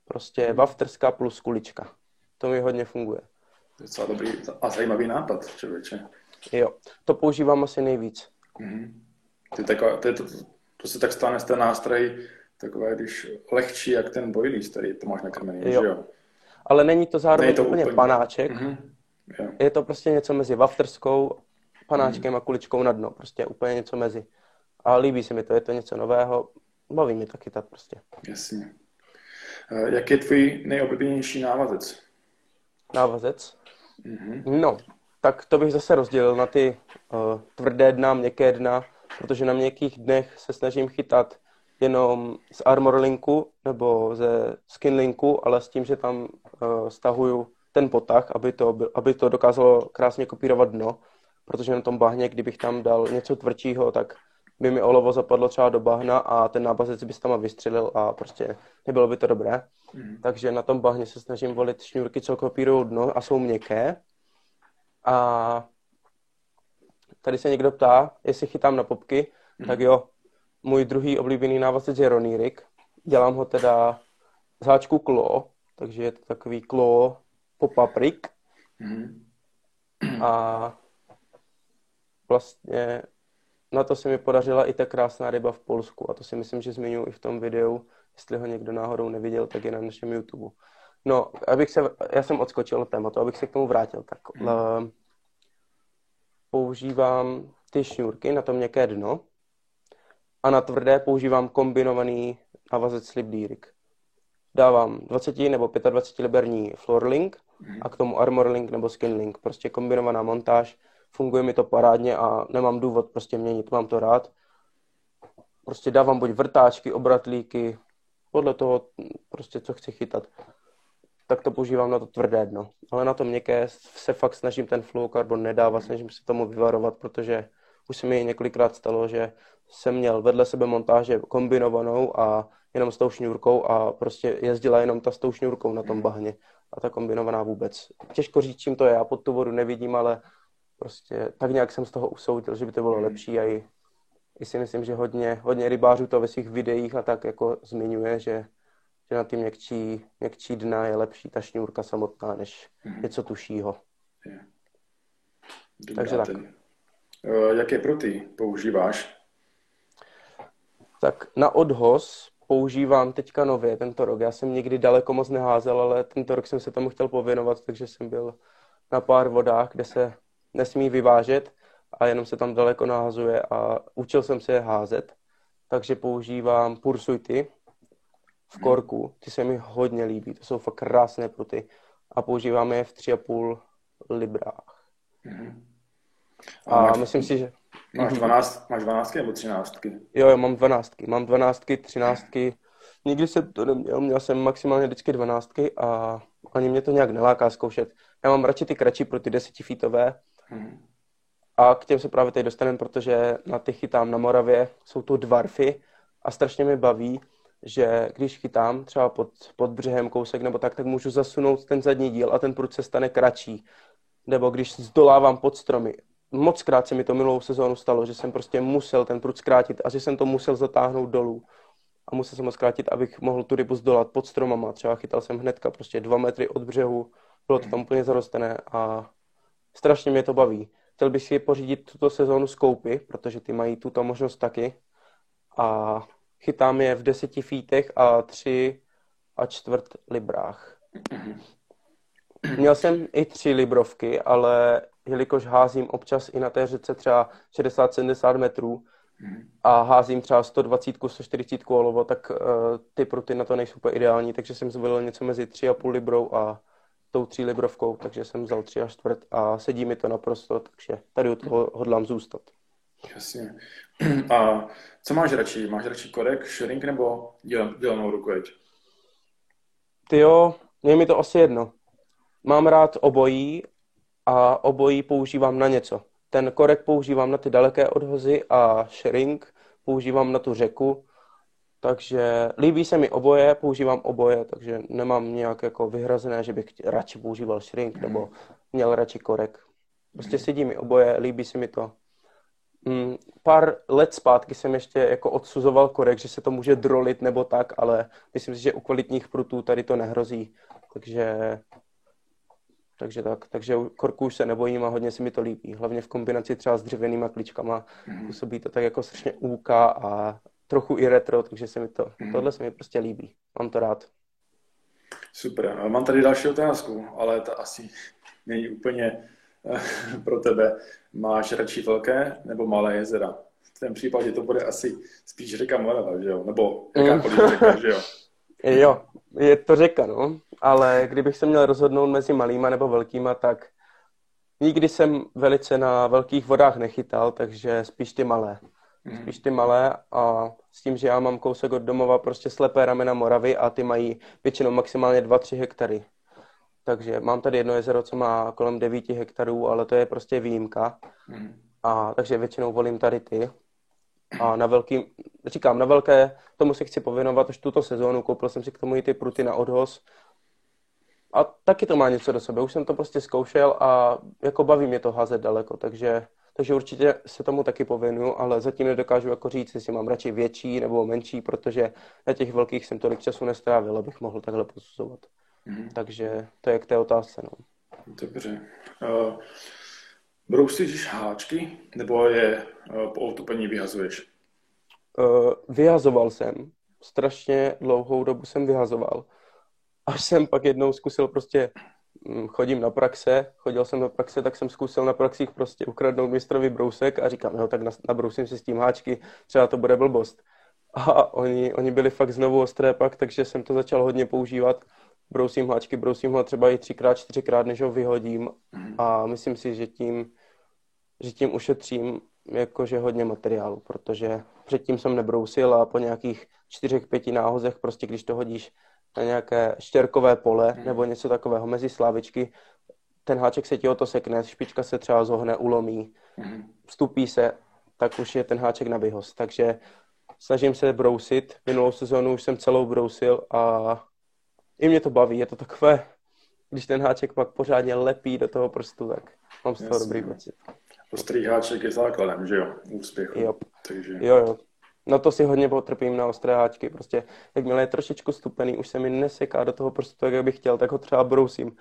Prostě hmm. wafterska plus kulička. To mi hodně funguje. To je docela dobrý a zajímavý nápad, člověče. Jo, to používám asi nejvíc. Hmm. Ty taková, ty to, to se tak stane z té nástrahy takové, když lehčí, jak ten boilies, který to máš nakrmený, jo. že jo? Ale není to zároveň není to úplně, úplně panáček, hmm. Jo. Je to prostě něco mezi wafterskou, panáčkem mm. a kuličkou na dno. Prostě úplně něco mezi. A líbí se mi to, je to něco nového. Baví mi to chytat prostě. Jasně. Jak je tvůj nejoblíbenější návazec? Návazec? Mm-hmm. No, tak to bych zase rozdělil na ty uh, tvrdé dna, měkké dna, protože na měkkých dnech se snažím chytat jenom z Armourlinku nebo ze Skinlinku, ale s tím, že tam uh, stahuju ten potah, aby to, aby to dokázalo krásně kopírovat dno, protože na tom bahně, kdybych tam dal něco tvrdšího, tak by mi olovo zapadlo třeba do bahna a ten nábazec by se tam vystřelil a prostě nebylo by to dobré. Mm. Takže na tom bahně se snažím volit šňůrky, co kopírují dno a jsou měkké. A tady se někdo ptá, jestli chytám na popky, mm. tak jo, můj druhý oblíbený návazec je Ronýrik. Dělám ho teda z háčku klo, takže je to takový klo po paprik Mm. A vlastně na to se mi podařila i ta krásná ryba v Polsku. A to si myslím, že zmiňuji i v tom videu. Jestli ho někdo náhodou neviděl, tak je na našem YouTube. No, abych se, já jsem odskočil od tématu, abych se k tomu vrátil. Tak mm. používám ty šňůrky na to měkké dno a na tvrdé používám kombinovaný návazec slip dýrik. Dávám dvacet nebo dvacet pět liberní floorlink a k tomu armourlink nebo skinlink. Prostě kombinovaná montáž, funguje mi to parádně a nemám důvod prostě měnit, mám to rád. Prostě dávám buď vrtáčky, obratlíky, podle toho prostě co chci chytat. Tak to používám na to tvrdé dno. Ale na to měkké se fakt snažím ten fluorokarbon nedávat, snažím se tomu vyvarovat, protože už se mi několikrát stalo, že jsem měl vedle sebe montáže kombinovanou a jenom s tou šňůrkou a prostě jezdila jenom ta s tou šňůrkou na tom bahně a ta kombinovaná vůbec. Těžko říct, čím to je, já pod tu vodu nevidím, ale prostě tak nějak jsem z toho usoudil, že by to bylo lepší a i, i si myslím, že hodně, hodně rybářů to ve svých videích a tak jako zmiňuje, že že na ty měkčí, měkčí dna je lepší ta šňůrka samotná, než mm-hmm. něco tušího. Yeah. Takže tak. Uh, jaké pruty používáš? Tak na odhoz používám teďka nově tento rok. Já jsem nikdy daleko moc neházel, ale tento rok jsem se tomu chtěl pověnovat, takže jsem byl na pár vodách, kde se nesmí vyvážet a jenom se tam daleko nahazuje a učil jsem se je házet. Takže používám Pursuity v korku, ty se mi hodně líbí, to jsou fakt krásné pruty a používáme je v tři a půl librách. Mm-hmm. A, a máš, myslím si, že... Máš dvanáct, máš dvanáctky nebo třináctky? Jo, jo, mám dvanáctky, mám dvanáctky, třináctky, nikdy jsem to neměl, měl jsem maximálně vždycky dvanáctky a ani mě to nějak neláká zkoušet. Já mám radši ty kratší pruty, desetifítové mm-hmm. a k těm se právě teď dostaneme, protože na ty chytám na Moravě, jsou to dwarfy a strašně mi baví, že když chytám třeba pod, pod břehem kousek nebo tak, tak můžu zasunout ten zadní díl a ten prut se stane kratší. Nebo když zdolávám pod stromy. Mockrát se mi to minulou sezónu stalo, že jsem prostě musel ten prut zkrátit a že jsem to musel zatáhnout dolů. A musel jsem ho zkrátit, abych mohl tu rybu zdolat pod stromama. Třeba chytal jsem hnedka prostě dva metry od břehu, bylo to tam úplně zarostené a strašně mě to baví. Chtěl bych si pořídit tuto sezónu Scoupy, protože ty mají tuto možnost taky. A chytám je v deseti feetech a tři a čtvrt librách. Měl jsem i tři librovky, ale jelikož házím občas i na té řece třeba šedesát sedmdesát metrů a házím třeba sto dvacet, sto čtyřicet olovo, tak uh, ty pruty na to nejsou úplně ideální, takže jsem zvolil něco mezi tři a půl librou a tou tří librovkou, takže jsem vzal tři a čtvrt a sedí mi to naprosto, takže tady u toho hodlám zůstat. Jasně. A co máš radši? Máš radši korek, šrink nebo děl, dělanou rukojeť? Ty jo, je mi to asi jedno. Mám rád obojí a obojí používám na něco. Ten korek používám na ty daleké odhozy a šrink používám na tu řeku. Takže líbí se mi oboje, používám oboje, takže nemám nějak jako vyhrazené, že bych radši používal šrink nebo měl radši korek. Prostě sedí mi oboje, líbí se mi to. Pár let zpátky jsem ještě jako odsuzoval korek, že se to může drolit nebo tak, ale myslím si, že u kvalitních prutů tady to nehrozí. Takže, takže tak. Takže korku už se nebojím a hodně se mi to líbí. Hlavně v kombinaci třeba s dřevěnýma klíčkama. Mm-hmm. Působí to tak jako strašně úka a trochu i retro, takže se mi to, mm-hmm. tohle se mi prostě líbí. Mám to rád. Super. Mám tady další otázku, ale ta asi není úplně... pro tebe. Máš radši velké nebo malé jezera? V tom případě to bude asi spíš řeka Morava, že jo? Nebo jakákoliv řeka, že jo? Jo, je to řeka, no. Ale kdybych se měl rozhodnout mezi malýma nebo velkýma, tak nikdy jsem velice na velkých vodách nechytal, takže spíš ty malé. Spíš ty malé a s tím, že já mám kousek od domova prostě slepé ramena Moravy a ty mají většinou maximálně dva tři hektary. Takže mám tady jedno jezero, co má kolem devíti hektarů, ale to je prostě výjimka. A takže většinou volím tady ty. A na velký, říkám, na velké, tomu se chci pověnovat už tuto sezónu. Koupil jsem si k tomu i ty pruty na odhoz. A taky to má něco do sebe. Už jsem to prostě zkoušel a jako baví mě to házet daleko. Takže, takže určitě se tomu taky pověnuju, ale zatím nedokážu jako říct, jestli mám radši větší nebo menší, protože na těch velkých jsem tolik času nestrávil, abych mohl takhle posuzovat. Mm-hmm. Takže to je k té otázce. No. Dobře. Uh, Brousíš háčky, nebo je uh, po otupení vyhazuješ? Uh, vyhazoval jsem. Strašně dlouhou dobu jsem vyhazoval. Až jsem pak jednou zkusil prostě, hm, chodím na praxe, chodil jsem na praxe, tak jsem zkusil na praxích prostě ukradnout mistrovi brousek a říkám, jo, tak nabrousím si s tím háčky, třeba to bude blbost. A oni, oni byli fakt znovu ostré pak, takže jsem to začal hodně používat. Brousím háčky, brousím ho třeba i třikrát, čtyřikrát, než ho vyhodím. A myslím si, že tím, že tím ušetřím jakože hodně materiálu, protože předtím jsem nebrousil a po nějakých čtyřech, pěti náhozech, prostě když to hodíš na nějaké štěrkové pole nebo něco takového mezi slávičky, ten háček se ti o to sekne, špička se třeba zohne, ulomí, vstupí se, tak už je ten háček na vyhost. Takže snažím se brousit. Minulou sezónu už jsem celou brousil a i mě to baví. Je to takové, když ten háček pak pořádně lepí do toho prstu, tak mám z toho dobrý pocit. Ostrý háček je základem, že jo? Úspěchu. Jo. Takže... jo, jo. Na to si hodně potrpím, na ostré háčky. Prostě, jakmile je trošičku stupený, už se mi neseká do toho prstu, jak bych chtěl, tak ho třeba brousím.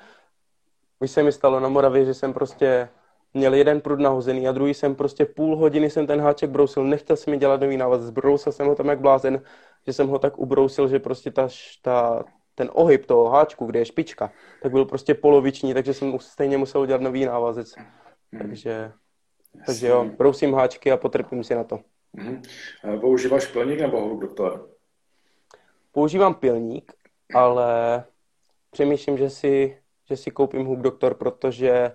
Už se mi stalo na Moravě, že jsem prostě měl jeden prut nahozený a druhý jsem prostě půl hodiny jsem ten háček brousil, nechtěl jsem mi dělat nový návaz, zbrousil jsem ho tam jak blázen, že jsem ho tak ubrousil, že prostě ta, ta, ten ohyb toho háčku, kde je špička, tak byl prostě poloviční, takže jsem stejně musel udělat nový návazec. Hmm. Takže, takže jo, brousím háčky a potrpím si na to. Hmm. Používáš pilník nebo holub doktor? Používám pilník, ale přemýšlím, že si, že si koupím hub doktor, protože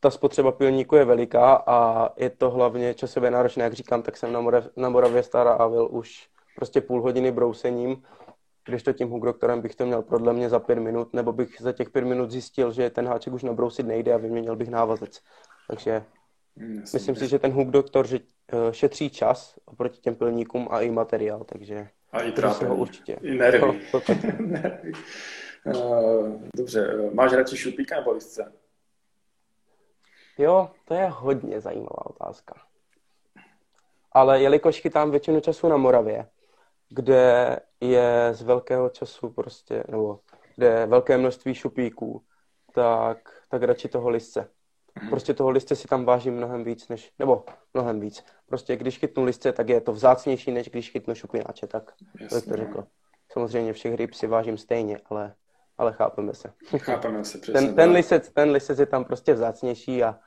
ta spotřeba pilníku je veliká a je to hlavně časově náročné, jak říkám, tak jsem na, Morav- na Moravě Stará Avil už prostě půl hodiny brousením, když to tím hubdoktorem bych to měl podle mě za pět minut, nebo bych za těch pět minut zjistil, že ten háček už nabrousit nejde a vyměnil bych návazec. Takže myslím si, myslím, že ten hubdoktor šetří čas oproti těm pilníkům a i materiál, takže... A i trápení, určitě. I nervy. No, nervy. Uh, dobře, máš radši šupíka nebo lisce? Jo, to je hodně zajímavá otázka. Ale jelikož chytám většinu času na Moravě, kde je z velkého času prostě, nebo kde je velké množství šupíků, tak, tak radši toho listce. Prostě toho listce si tam vážím mnohem víc, než, nebo mnohem víc. Prostě když chytnu listce, tak je to vzácnější, než když chytnu šupináče, tak jasně, jak to řekl. Samozřejmě všech ryb si vážím stejně, ale... ale chápeme se. Chápeme se, přesně. Ten, ten, lisec, ten lisec je tam prostě vzácnější a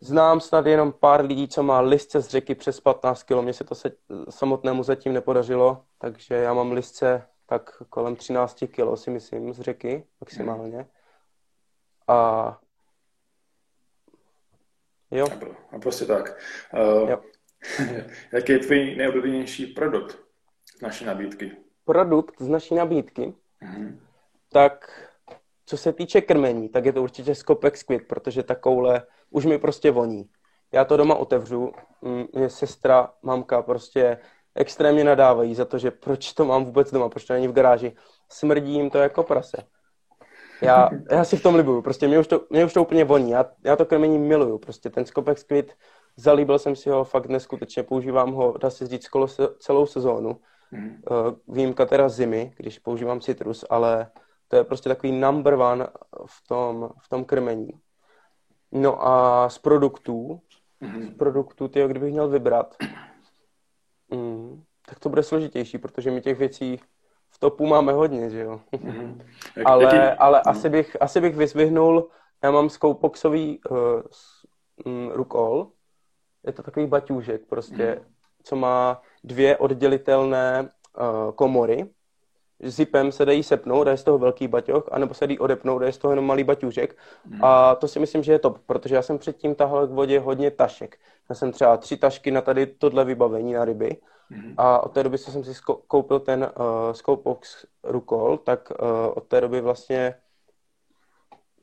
znám snad jenom pár lidí, co má lisce z řeky přes patnáct kilogramů. Mně se to se, samotnému zatím nepodařilo, takže já mám lisce tak kolem třináct kilogramů, si myslím, z řeky maximálně. A jo. A prostě tak. Uh, jo. Jaký je tvůj nejoblíbenější produkt z naší nabídky? Produkt z naší nabídky? Mm. Tak co se týče krmení, tak je to určitě Scopex Squid, protože ta koule už mi prostě voní. Já to doma otevřu, mě sestra, mamka prostě extrémně nadávají za to, že proč to mám vůbec doma, proč to není v garáži. Smrdí jim to jako prase. Já, já si v tom libuju, prostě mě už to, mě už to úplně voní, já, já to krmení miluju, prostě ten Scopex Squid, zalíbil jsem si ho fakt neskutečně, používám ho, dá se říct, celou sezónu. Hmm. Výjimka teda zimy, když používám citrus, ale to je prostě takový number one v tom, v tom krmení. No a z produktů, hmm. z produktů, tyjo, kdybych měl vybrat, hmm, tak to bude složitější, protože my těch věcí v topu máme hodně, že jo. Hmm. ale ale hmm. asi bych, asi bych vyzvihnul, já mám Scopexový uh, um, rukol, je to takový baťůžek prostě, hmm. co má dvě oddělitelné uh, komory. Zipem se dají sepnout, dají z toho velký baťoch, anebo se dají odepnout, dají z toho jenom malý baťůžek. Mm. A to si myslím, že je top, protože já jsem předtím tahal k vodě hodně tašek. Já jsem třeba tři tašky na tady tohle vybavení na ryby. Mm. A od té doby, co jsem si sko- koupil ten uh, Scopex Rukol, tak uh, od té doby vlastně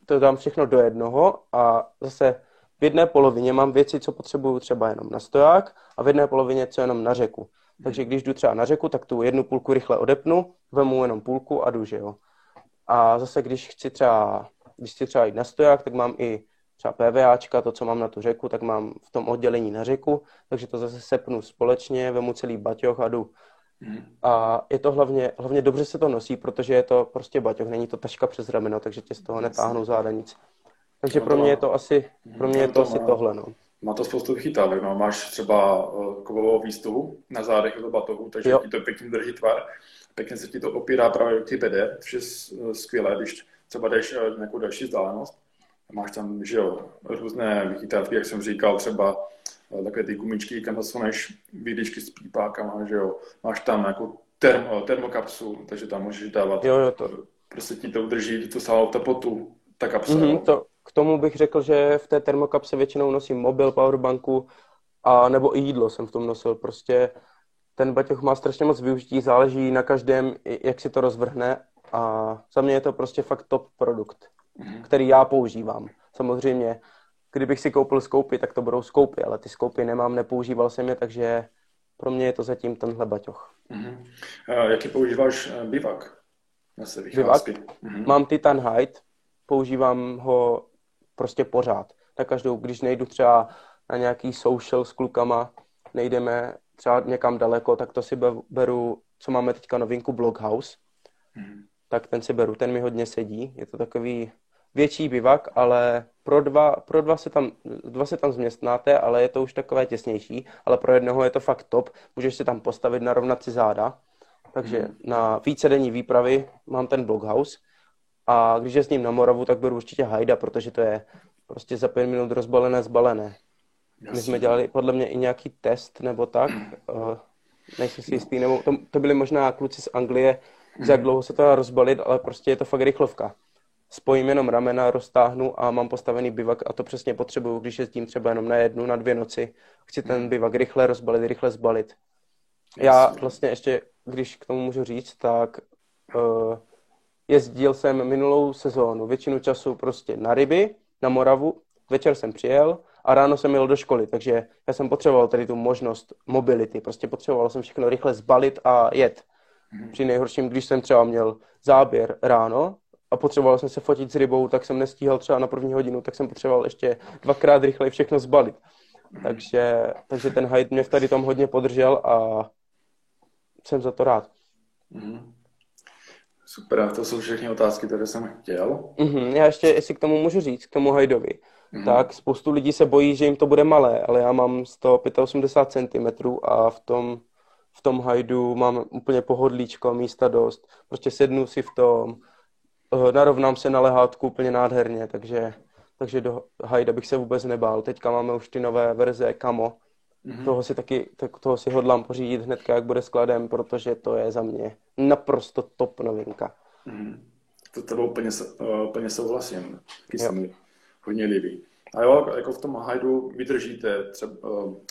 to dám všechno do jednoho a zase v jedné polovině mám věci, co potřebuju třeba jenom na stoják a v jedné polovině co jenom na řeku. Takže když jdu třeba na řeku, tak tu jednu půlku rychle odepnu, vemu jenom půlku a jdu, že jo. A zase když chci třeba, když chci třeba jít na stoják, tak mám i třeba PVAčka, to, co mám na tu řeku, tak mám v tom oddělení na řeku, takže to zase sepnu společně, vemu celý baťoch a jdu. A je to hlavně, hlavně dobře se to nosí, protože je to prostě baťoh, není to taška přes rameno, takže tě z toho netáhnou záda nic. Takže pro mě je to asi, pro mě je to asi tohle, no. Má to spoustu chytávek, no. Máš třeba kovovou výstuhu na zádech do batohu, takže jo, ti to pěkně drží tvar, pěkně se ti to opírá právě k ty bede, což je skvělé, když třeba jdeš nějakou další vzdálenost. Máš tam, že jo, různé vychytávky, jak jsem říkal, třeba takové ty gumičky, kam zasuneš výdyčky s pípákama, že jo. Máš tam nějakou termo, termokapsu, takže tam můžeš dávat, jo, jo, to... prostě ti to udrží, to stává teplotu, ta kapsa. Mm-hmm, to... K tomu bych řekl, že v té termokapse většinou nosím mobil, powerbanku a nebo i jídlo jsem v tom nosil. Prostě ten baťoch má strašně moc využití, záleží na každém, jak si to rozvrhne, a za mě je to prostě fakt top produkt, který já používám. Samozřejmě, kdybych si koupil skoupy, tak to budou skoupy, ale ty skoupy nemám, nepoužíval jsem je, takže pro mě je to zatím tenhle baťoch. Mm-hmm. Jaký používáš bivak? Bivak? Mm-hmm. Mám Titan Hide, používám ho prostě pořád. Na každou, když nejdu třeba na nějaký social s klukama, nejdeme třeba někam daleko, tak to si beru, co máme teďka novinku, Blockhouse, hmm. tak ten si beru, ten mi hodně sedí. Je to takový větší bivak, ale pro dva, pro dva se tam, dva se tam změstnáte, ale je to už takové těsnější, ale pro jednoho je to fakt top. Můžeš se tam postavit, narovnat si záda. Takže hmm. na vícedenní výpravy mám ten Blockhouse. A když je s ním na Moravu, tak beru určitě Hajda, protože to je prostě za pět minut rozbalené, zbalené. Jasně. My jsme dělali podle mě i nějaký test nebo tak, uh, nejsem si jistý, nebo to, to byli možná kluci z Anglie, mm. jak dlouho se to dá rozbalit, ale prostě je to fakt rychlovka. Spojím jenom ramena, roztáhnu a mám postavený bivak a to přesně potřebuju, když jezdím třeba jenom na jednu, na dvě noci. Chci ten bivak rychle rozbalit, rychle zbalit. Jasně. Já vlastně ještě, když k tomu můžu říct, tak... Uh, Jezdil jsem minulou sezónu většinu času prostě na ryby, na Moravu, večer jsem přijel a ráno jsem jel do školy, takže já jsem potřeboval tady tu možnost mobility, prostě potřeboval jsem všechno rychle zbalit a jet. Při nejhorším, když jsem třeba měl záběr ráno a potřeboval jsem se fotit s rybou, tak jsem nestíhal třeba na první hodinu, tak jsem potřeboval ještě dvakrát rychleji všechno zbalit. Takže, takže ten Hide mě tady tom hodně podržel a jsem za to rád. Super, to jsou všechny otázky, které jsem chtěl. Mm-hmm, já ještě, jestli k tomu můžu říct, k tomu Hajdovi, mm-hmm. tak spoustu lidí se bojí, že jim to bude malé, ale já mám sto osmdesát pět centimetrů a v tom, v tom Hajdu mám úplně pohodlíčko, místa dost. Prostě sednu si v tom, narovnám se na lehátku úplně nádherně, takže, takže do Hajda bych se vůbec nebál. Teďka máme už ty nové verze Kamo, mm-hmm. toho si taky, tak toho si hodlám pořídit hnedka, jak bude skladem, protože to je za mě naprosto top novinka. Mm-hmm. To tebou úplně, úplně souhlasím, taky se mi hodně líbí. A jo, jako v tom Hajdu vydržíte třeba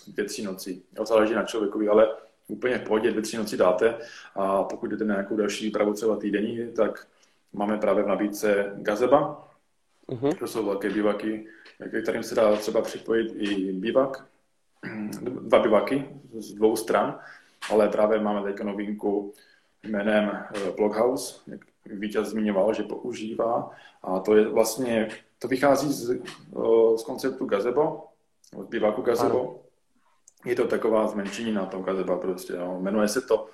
dvě, tři noci, jo, záleží na člověkovi, ale úplně v pohodě dvě, tři noci dáte, a pokud jdete na nějakou další výpravu třeba týdenní, tak máme právě v nabídce gazeba, mm-hmm. to jsou velké bivaky, kterým se dá třeba připojit i bivak, dva bivaky z dvou stran, ale právě máme teďka novinku jménem Blockhouse, jak Vítěz zmiňoval, že používá, a to je vlastně, to vychází z, z konceptu gazebo, od bivaku gazebo. Ano. Je to taková zmenšenina toho gazeba prostě, no. Jmenuje se to,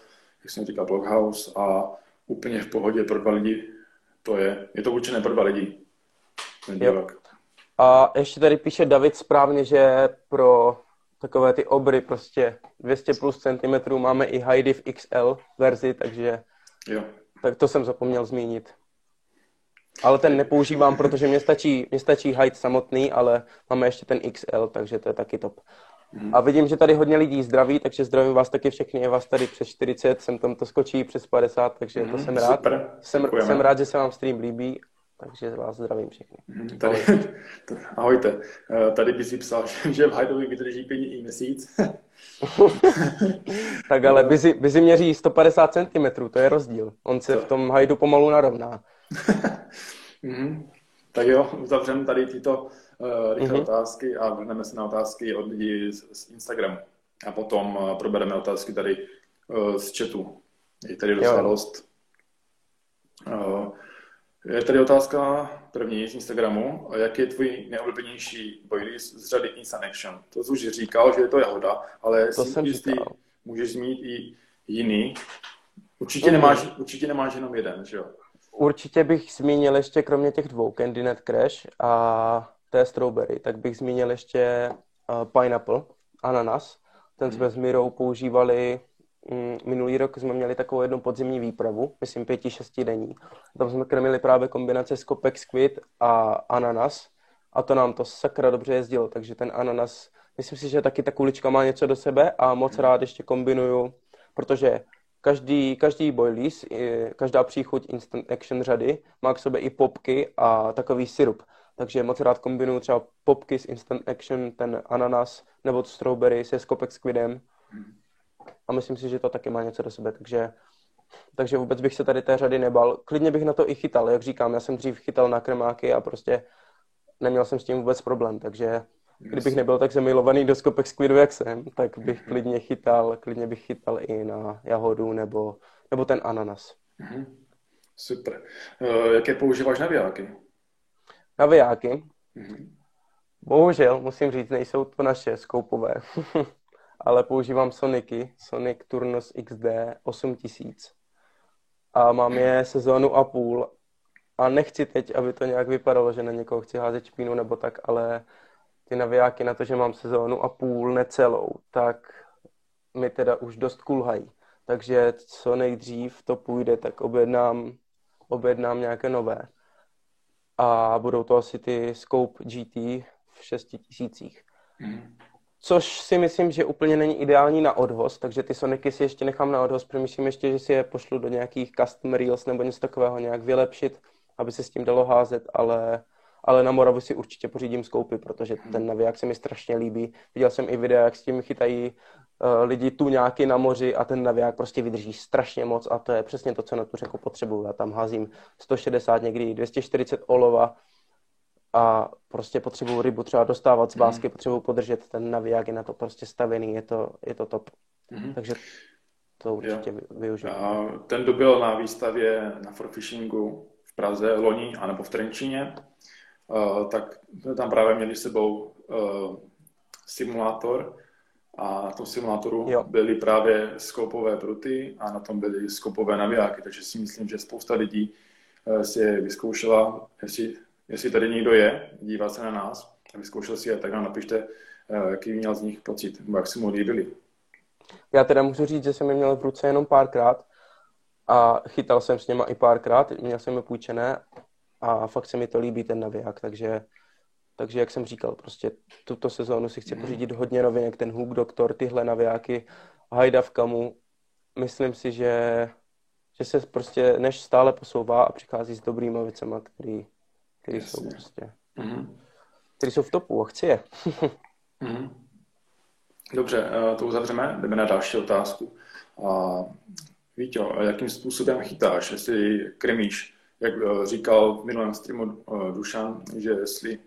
jak jsem říkal, Blockhouse, a úplně v pohodě pro dva lidi to je, je to určené pro dva lidi, ten bivak. A ještě tady píše David správně, že pro takové ty obry, prostě dvě stě plus centimetrů, máme i Hide v X L verzi, takže jo. Tak to jsem zapomněl zmínit. Ale ten nepoužívám, protože mě stačí, mě stačí Hide samotný, ale máme ještě ten X L, takže to je taky top. Mm. A vidím, že tady hodně lidí zdraví, takže zdravím vás taky všechny, je vás tady přes čtyřicet, jsem tam to skočí přes padesát, takže mm. to jsem rád. Jsem, jsem rád, že se vám stream líbí. Takže vás zdravím všechny. Tady, ahojte. Tady by si psal, že v Hajdovi vydrží klidně i měsíc. Tak ale Bizi, Bizi měří sto padesát centimetrů, to je rozdíl. On se to v tom Hajdu pomalu narovná. mm-hmm. Tak jo, uzavřeme tady tyto uh, rychlé mm-hmm. otázky a vrhneme se na otázky od lidí z, z Instagramu. A potom uh, probereme otázky tady uh, z chatu. Je tady docela dost. Je tady otázka první z Instagramu. Jaký je tvůj nejoblíbenější boilies z řady Instant Action? To jsi už říkal, že je to jahoda, ale to si jistý, můžeš zmínit i jiný. Určitě nemáš, mm. určitě nemáš jenom jeden, že jo? Určitě bych zmínil ještě, kromě těch dvou, Candy Crash a té Strawberry, tak bych zmínil ještě uh, Pineapple, ananas. Ten jsme mm. s Mirou používali, mm, minulý rok jsme měli takovou jednu podzimní výpravu, myslím pěti, šesti denní. Tam jsme krmili právě kombinace Scopex Squid a ananas a to nám to sakra dobře jezdilo, takže ten ananas, myslím si, že taky ta kulička má něco do sebe a moc rád ještě kombinuju, protože Každý, každý boilies, každá příchuť Instant Action řady má k sobě i popky a takový syrup. Takže moc rád kombinuju třeba popky s Instant Action, ten ananas nebo strawberry se Scopex Squidem. A myslím si, že to taky má něco do sebe. Takže, takže vůbec bych se tady té řady nebal. Klidně bych na to i chytal, jak říkám. Já jsem dřív chytal na krmáky a prostě neměl jsem s tím vůbec problém. Takže kdybych nebyl tak zamilovaný do Scopex Squidu, jak jsem, tak bych klidně chytal, klidně bych chytal i na jahodu nebo, nebo ten ananas. Super. Jaké používáš navijáky? Navijáky? Mm-hmm. Bohužel, musím říct, nejsou to naše skoupové, ale používám Soniky, Sonik Tournos X D osm tisíc a mám je sezónu a půl a nechci teď, aby to nějak vypadalo, že na někoho chci házet špínu nebo tak, ale ty navijáky na to, že mám sezónu a půl necelou, tak mi teda už dost kulhají. Takže co nejdřív to půjde, tak objednám, objednám nějaké nové. A budou to asi ty Scope G T v šesti tisících. Což si myslím, že úplně není ideální na odhoz, takže ty Soniky si ještě nechám na odhoz, protože myslím ještě, že si je pošlu do nějakých custom reels nebo něco takového nějak vylepšit, aby se s tím dalo házet, ale... Ale na Moravu si určitě pořídím skoupy, protože ten naviják se mi strašně líbí. Viděl jsem i videa, jak s tím chytají uh, lidi tuňáky na moři a ten naviják prostě vydrží strašně moc a to je přesně to, co na tu řeku potřebuju. Já tam házím sto šedesát, někdy dvě stě čtyřicet olova a prostě potřebuju rybu třeba dostávat z básky, mm. potřebuju podržet, ten naviják je na to prostě stavěný, je to, je to top. Mm. Takže to určitě jo. využiju. A ten dobil na výstavě na Forfishingu v Praze loni, anebo v Trenčíně. Uh, tak tam právě měli s sebou uh, simulátor a na tom simulátoru jo. byly právě skopové pruty a na tom byly skopové navijáky, takže si myslím, že spousta lidí uh, si je vyzkoušela, jestli, jestli tady někdo je, dívá se na nás a vyzkoušel si je, tak nám napište, uh, jaký měl z nich pocit, nebo jak si mu líbili. Já teda můžu říct, že jsem je měl v ruce jenom párkrát a chytal jsem s něma i párkrát, měl jsem je půjčené. A fakt se mi to líbí, ten naviják, takže, takže jak jsem říkal, prostě tuto sezónu si chci pořídit hodně novinek, ten Hook Doktor, tyhle navijáky, Hajda v kamu. Myslím si, že, že se prostě než stále posouvá a přichází s dobrýma věcema, který, který jsou prostě, mm-hmm. který jsou v topu a chci je. mm-hmm. Dobře, to uzavřeme, jdeme na další otázku. Víťo, jakým způsobem chytáš, jestli krmíš? Jak říkal v minulém streamu Dušan, že jestli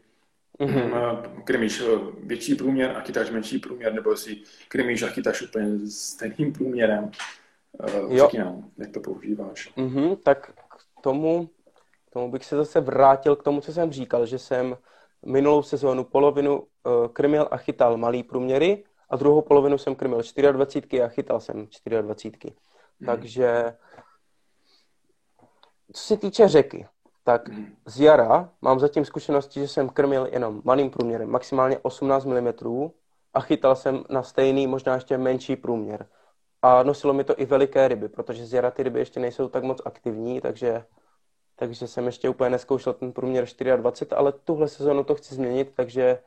mm-hmm. krmíš větší průměr a chytáš menší průměr, nebo jestli krmíš a chytáš úplně stejným průměrem. Řekni nám, jak to používáš. Mm-hmm, tak k tomu, k tomu bych se zase vrátil k tomu, co jsem říkal, že jsem minulou sezónu polovinu krmil a chytal malý průměry a druhou polovinu jsem krmil dvacet čtyři a chytal jsem dvacet čtyři. Mm-hmm. Takže... Co se týče řeky, tak z jara mám zatím zkušenosti, že jsem krmil jenom malým průměrem, maximálně osmnáct milimetrů a chytal jsem na stejný, možná ještě menší průměr. A nosilo mi to i veliké ryby, protože z jara ty ryby ještě nejsou tak moc aktivní, takže, takže jsem ještě úplně neskoušel ten průměr dvacet čtyři, ale tuhle sezonu to chci změnit, takže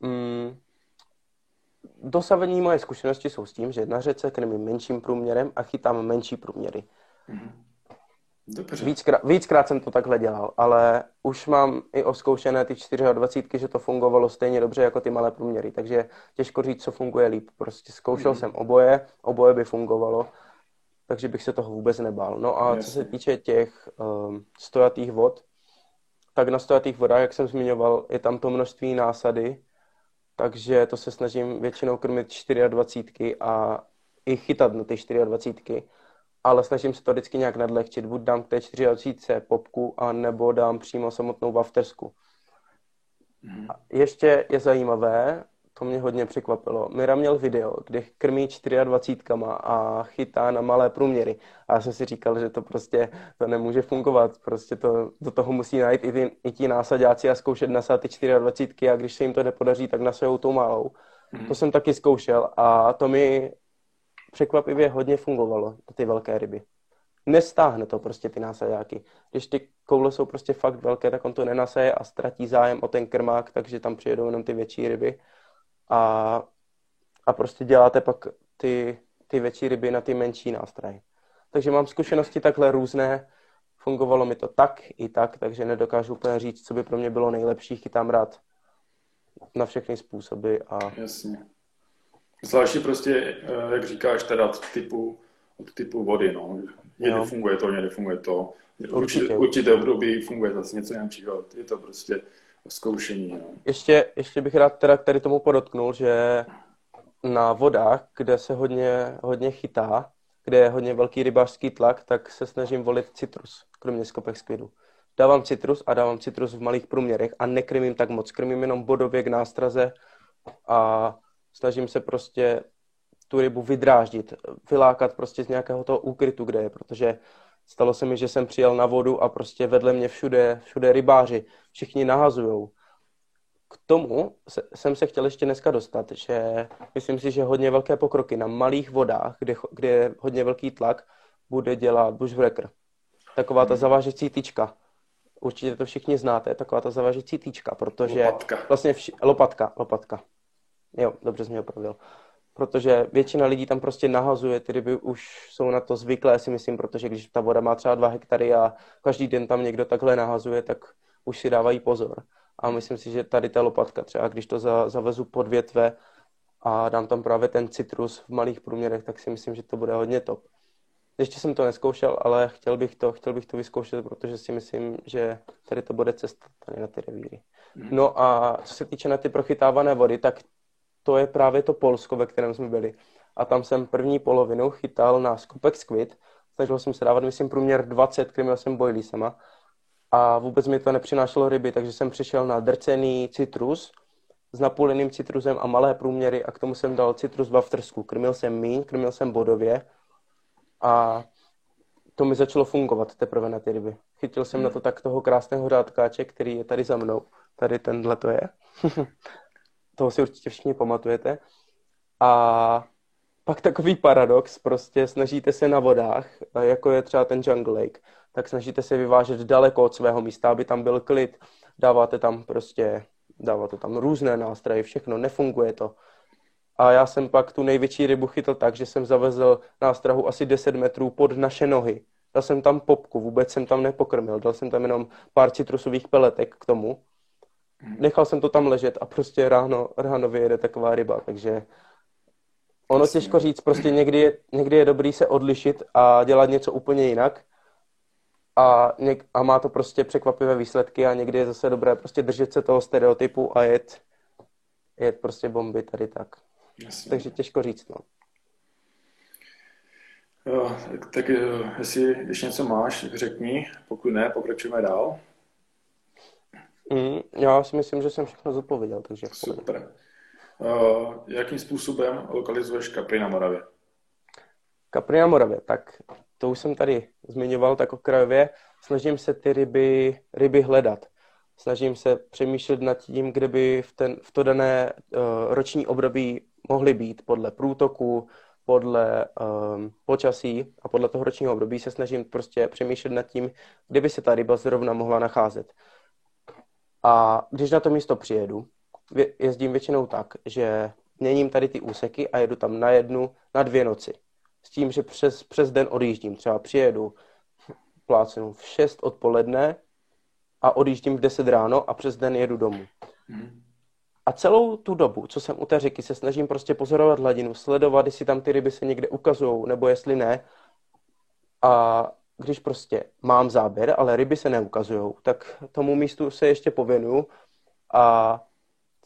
mm, dosavadní moje zkušenosti jsou s tím, že na řece krmím menším průměrem a chytám menší průměry. Víckrát, víckrát jsem to takhle dělal, ale už mám i oskoušené ty dvacet čtyři, že to fungovalo stejně dobře jako ty malé průměry, takže těžko říct, co funguje líp. Prostě zkoušel mm-hmm. jsem oboje, oboje by fungovalo, takže bych se toho vůbec nebál. No a yes. co se týče těch um, stojatých vod, tak na stojatých vodách, jak jsem zmiňoval, je tam to množství násady, takže to se snažím většinou krmit dvacet čtyři a i chytat na ty dvacet čtyři. Ale snažím se to vždycky nějak nadlehčit. Buď dám k té čtyřicítce popku, anebo dám přímo samotnou baftersku. Mm. Ještě je zajímavé, To mě hodně překvapilo. Mira měl video, kde krmí dvacet čtyři a chytá na malé průměry. A já jsem si říkal, že to prostě to nemůže fungovat. Prostě to, do toho musí najít i ti i tí násaďáci a zkoušet nasát ty dvacet čtyři a když se jim to nepodaří, tak nasajou tou malou. Mm. To jsem taky zkoušel a to mi překvapivě hodně fungovalo, ty velké ryby. Nestáhne to prostě ty násajáky. Když ty koule jsou prostě fakt velké, tak on to nenasaje a ztratí zájem o ten krmák, takže tam přijedou jenom ty větší ryby. A, a prostě děláte pak ty, ty větší ryby na ty menší nástroje. Takže mám zkušenosti takhle různé. Fungovalo mi to tak i tak, takže nedokážu úplně říct, co by pro mě bylo nejlepší. Chytám rád na všechny způsoby. A... Jasně. Zvláště prostě, jak říkáš, teda typu, od typu vody, no. Někdy no. funguje to, někdy funguje to. Určitě. Určité období funguje zase něco jiného. Je to prostě zkoušení, no. Ještě, ještě bych rád teda tady tomu podotknul, že na vodách, kde se hodně, hodně chytá, kde je hodně velký rybářský tlak, tak se snažím volit citrus, kromě Scopex Squidu. Dávám citrus a dávám citrus v malých průměrech a nekrmím tak moc. Krmím jenom bodově k nástraze a snažím se prostě tu rybu vydráždit, vylákat prostě z nějakého toho úkrytu, kde je, protože stalo se mi, že jsem přijel na vodu a prostě vedle mě všude, všude rybáři, všichni nahazujou. K tomu se, jsem se chtěl ještě dneska dostat, že myslím si, že hodně velké pokroky na malých vodách, kde, kde je hodně velký tlak, bude dělat bushwrecker. Taková ta zavážecí tyčka. Určitě to všichni znáte, taková ta zavážecí tyčka, protože... Lopatka. Vlastně vši, lopatka, lopatka. Jo, dobře jsi mě opravil. Protože většina lidí tam prostě nahazuje, ty ryby už jsou na to zvyklé, si myslím, protože když ta voda má třeba dva hektary a každý den tam někdo takhle nahazuje, tak už si dávají pozor. A myslím si, že tady ta lopatka třeba, když to za, zavezu pod větve a dám tam právě ten citrus v malých průměrech, tak si myslím, že to bude hodně top. Ještě jsem to neskoušel, ale chtěl bych to, chtěl bych to vyzkoušet, protože si myslím, že tady to bude cesta tady na ty revíry. No a co se týče na ty prochytávané vody, tak to je právě to Polsko, ve kterém jsme byli. A tam jsem první polovinu chytal na Scopex Squid. Snažil jsem se dávat, myslím, průměr dvacet, krmil jsem boiliesama. A vůbec mi to nepřinášelo ryby, takže jsem přišel na drcený citrus s napůleným citrusem a malé průměry a k tomu jsem dal citrus v aftersku. Krmil jsem míň, krmil jsem bodově a to mi začalo fungovat teprve na ty ryby. Chytil jsem hmm. na to tak toho krásného řádkáče, který je tady za mnou. Tady tenhle to je. Toho si určitě všichni pamatujete. A pak takový paradox, prostě snažíte se na vodách, jako je třeba ten Jungle Lake, tak snažíte se vyvážet daleko od svého místa, aby tam byl klid. Dáváte tam prostě, dáváte tam různé nástroje, všechno, nefunguje to. A já jsem pak tu největší rybu chytl tak, že jsem zavezl nástrahu asi deset metrů pod naše nohy. Dal jsem tam popku, vůbec jsem tam nepokrmil, dal jsem tam jenom pár citrusových peletek k tomu. Nechal jsem to tam ležet a prostě ráno, ráno vyjede taková ryba, takže ono těžko říct, prostě někdy je, někdy je dobrý se odlišit a dělat něco úplně jinak a, něk, a má to prostě překvapivé výsledky a někdy je zase dobré prostě držet se toho stereotypu a jet, jet prostě bomby tady tak. Jasně. Takže těžko říct, no. Jo, tak, tak jestli ještě něco máš, řekni, pokud ne, pokračujeme dál. Mm, já si myslím, že jsem všechno zodpověděl, takže... Super. Uh, jakým způsobem lokalizuješ kapry na Moravě? Kapry na Moravě, tak to už jsem tady zmiňoval tak okrajově. Snažím se ty ryby, ryby hledat. Snažím se přemýšlet nad tím, kde by v, ten, v to dané uh, roční období mohly být. Podle průtoku, podle um, počasí a podle toho ročního období se snažím prostě přemýšlet nad tím, kde by se ta ryba zrovna mohla nacházet. A když na to místo přijedu, jezdím většinou tak, že měním tady ty úseky a jedu tam na jednu, na dvě noci. S tím, že přes, přes den odjíždím. Třeba přijedu, plácnu v šest odpoledne a odjíždím v deset ráno a přes den jedu domů. A celou tu dobu, co jsem u té řeky, se snažím prostě pozorovat hladinu, sledovat, jestli tam ty ryby se někde ukazují, nebo jestli ne. A když prostě mám záběr, ale ryby se neukazují, tak tomu místu se ještě pověnuju a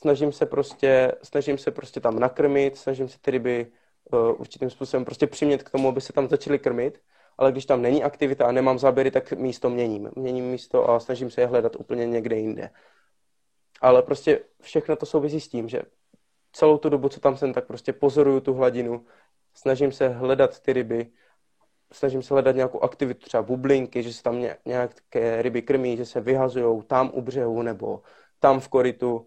snažím se prostě, snažím se prostě tam nakrmit, snažím se ty ryby uh, určitým způsobem prostě přimět k tomu, aby se tam začaly krmit, ale když tam není aktivita a nemám záběry, tak místo měním. Měním místo a snažím se je hledat úplně někde jinde. Ale prostě všechno to souvisí s tím, že celou tu dobu, co tam jsem, tak prostě pozoruju tu hladinu, snažím se hledat ty ryby, snažím se hledat nějakou aktivitu, třeba bublinky, že se tam nějaké ryby krmí, že se vyhazujou tam u břehu nebo tam v korytu.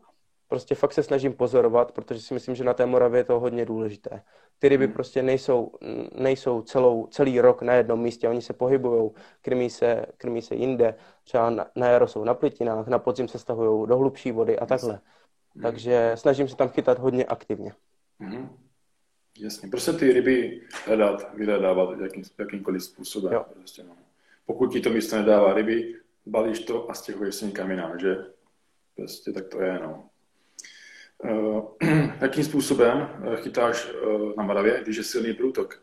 Prostě fakt se snažím pozorovat, protože si myslím, že na té Moravě je to hodně důležité. Ty ryby prostě nejsou, nejsou celou, celý rok na jednom místě, oni se pohybujou, krmí se, krmí se jinde, třeba na, na jaro jsou na plitinách, na podzim se stahují do hlubší vody a takhle. Takže snažím se tam chytat hodně aktivně. Mm-hmm. Jasně, prostě ty ryby hledat, vyhledávat jakým, jakýmkoliv způsobem. Prostě, no. Pokud ti to místo nedává ryby, balíš to a stěhuješ se někam jinam, že? Prostě tak to je, no. Uh, jakým způsobem chytáš uh, na Moravě, když je silný průtok?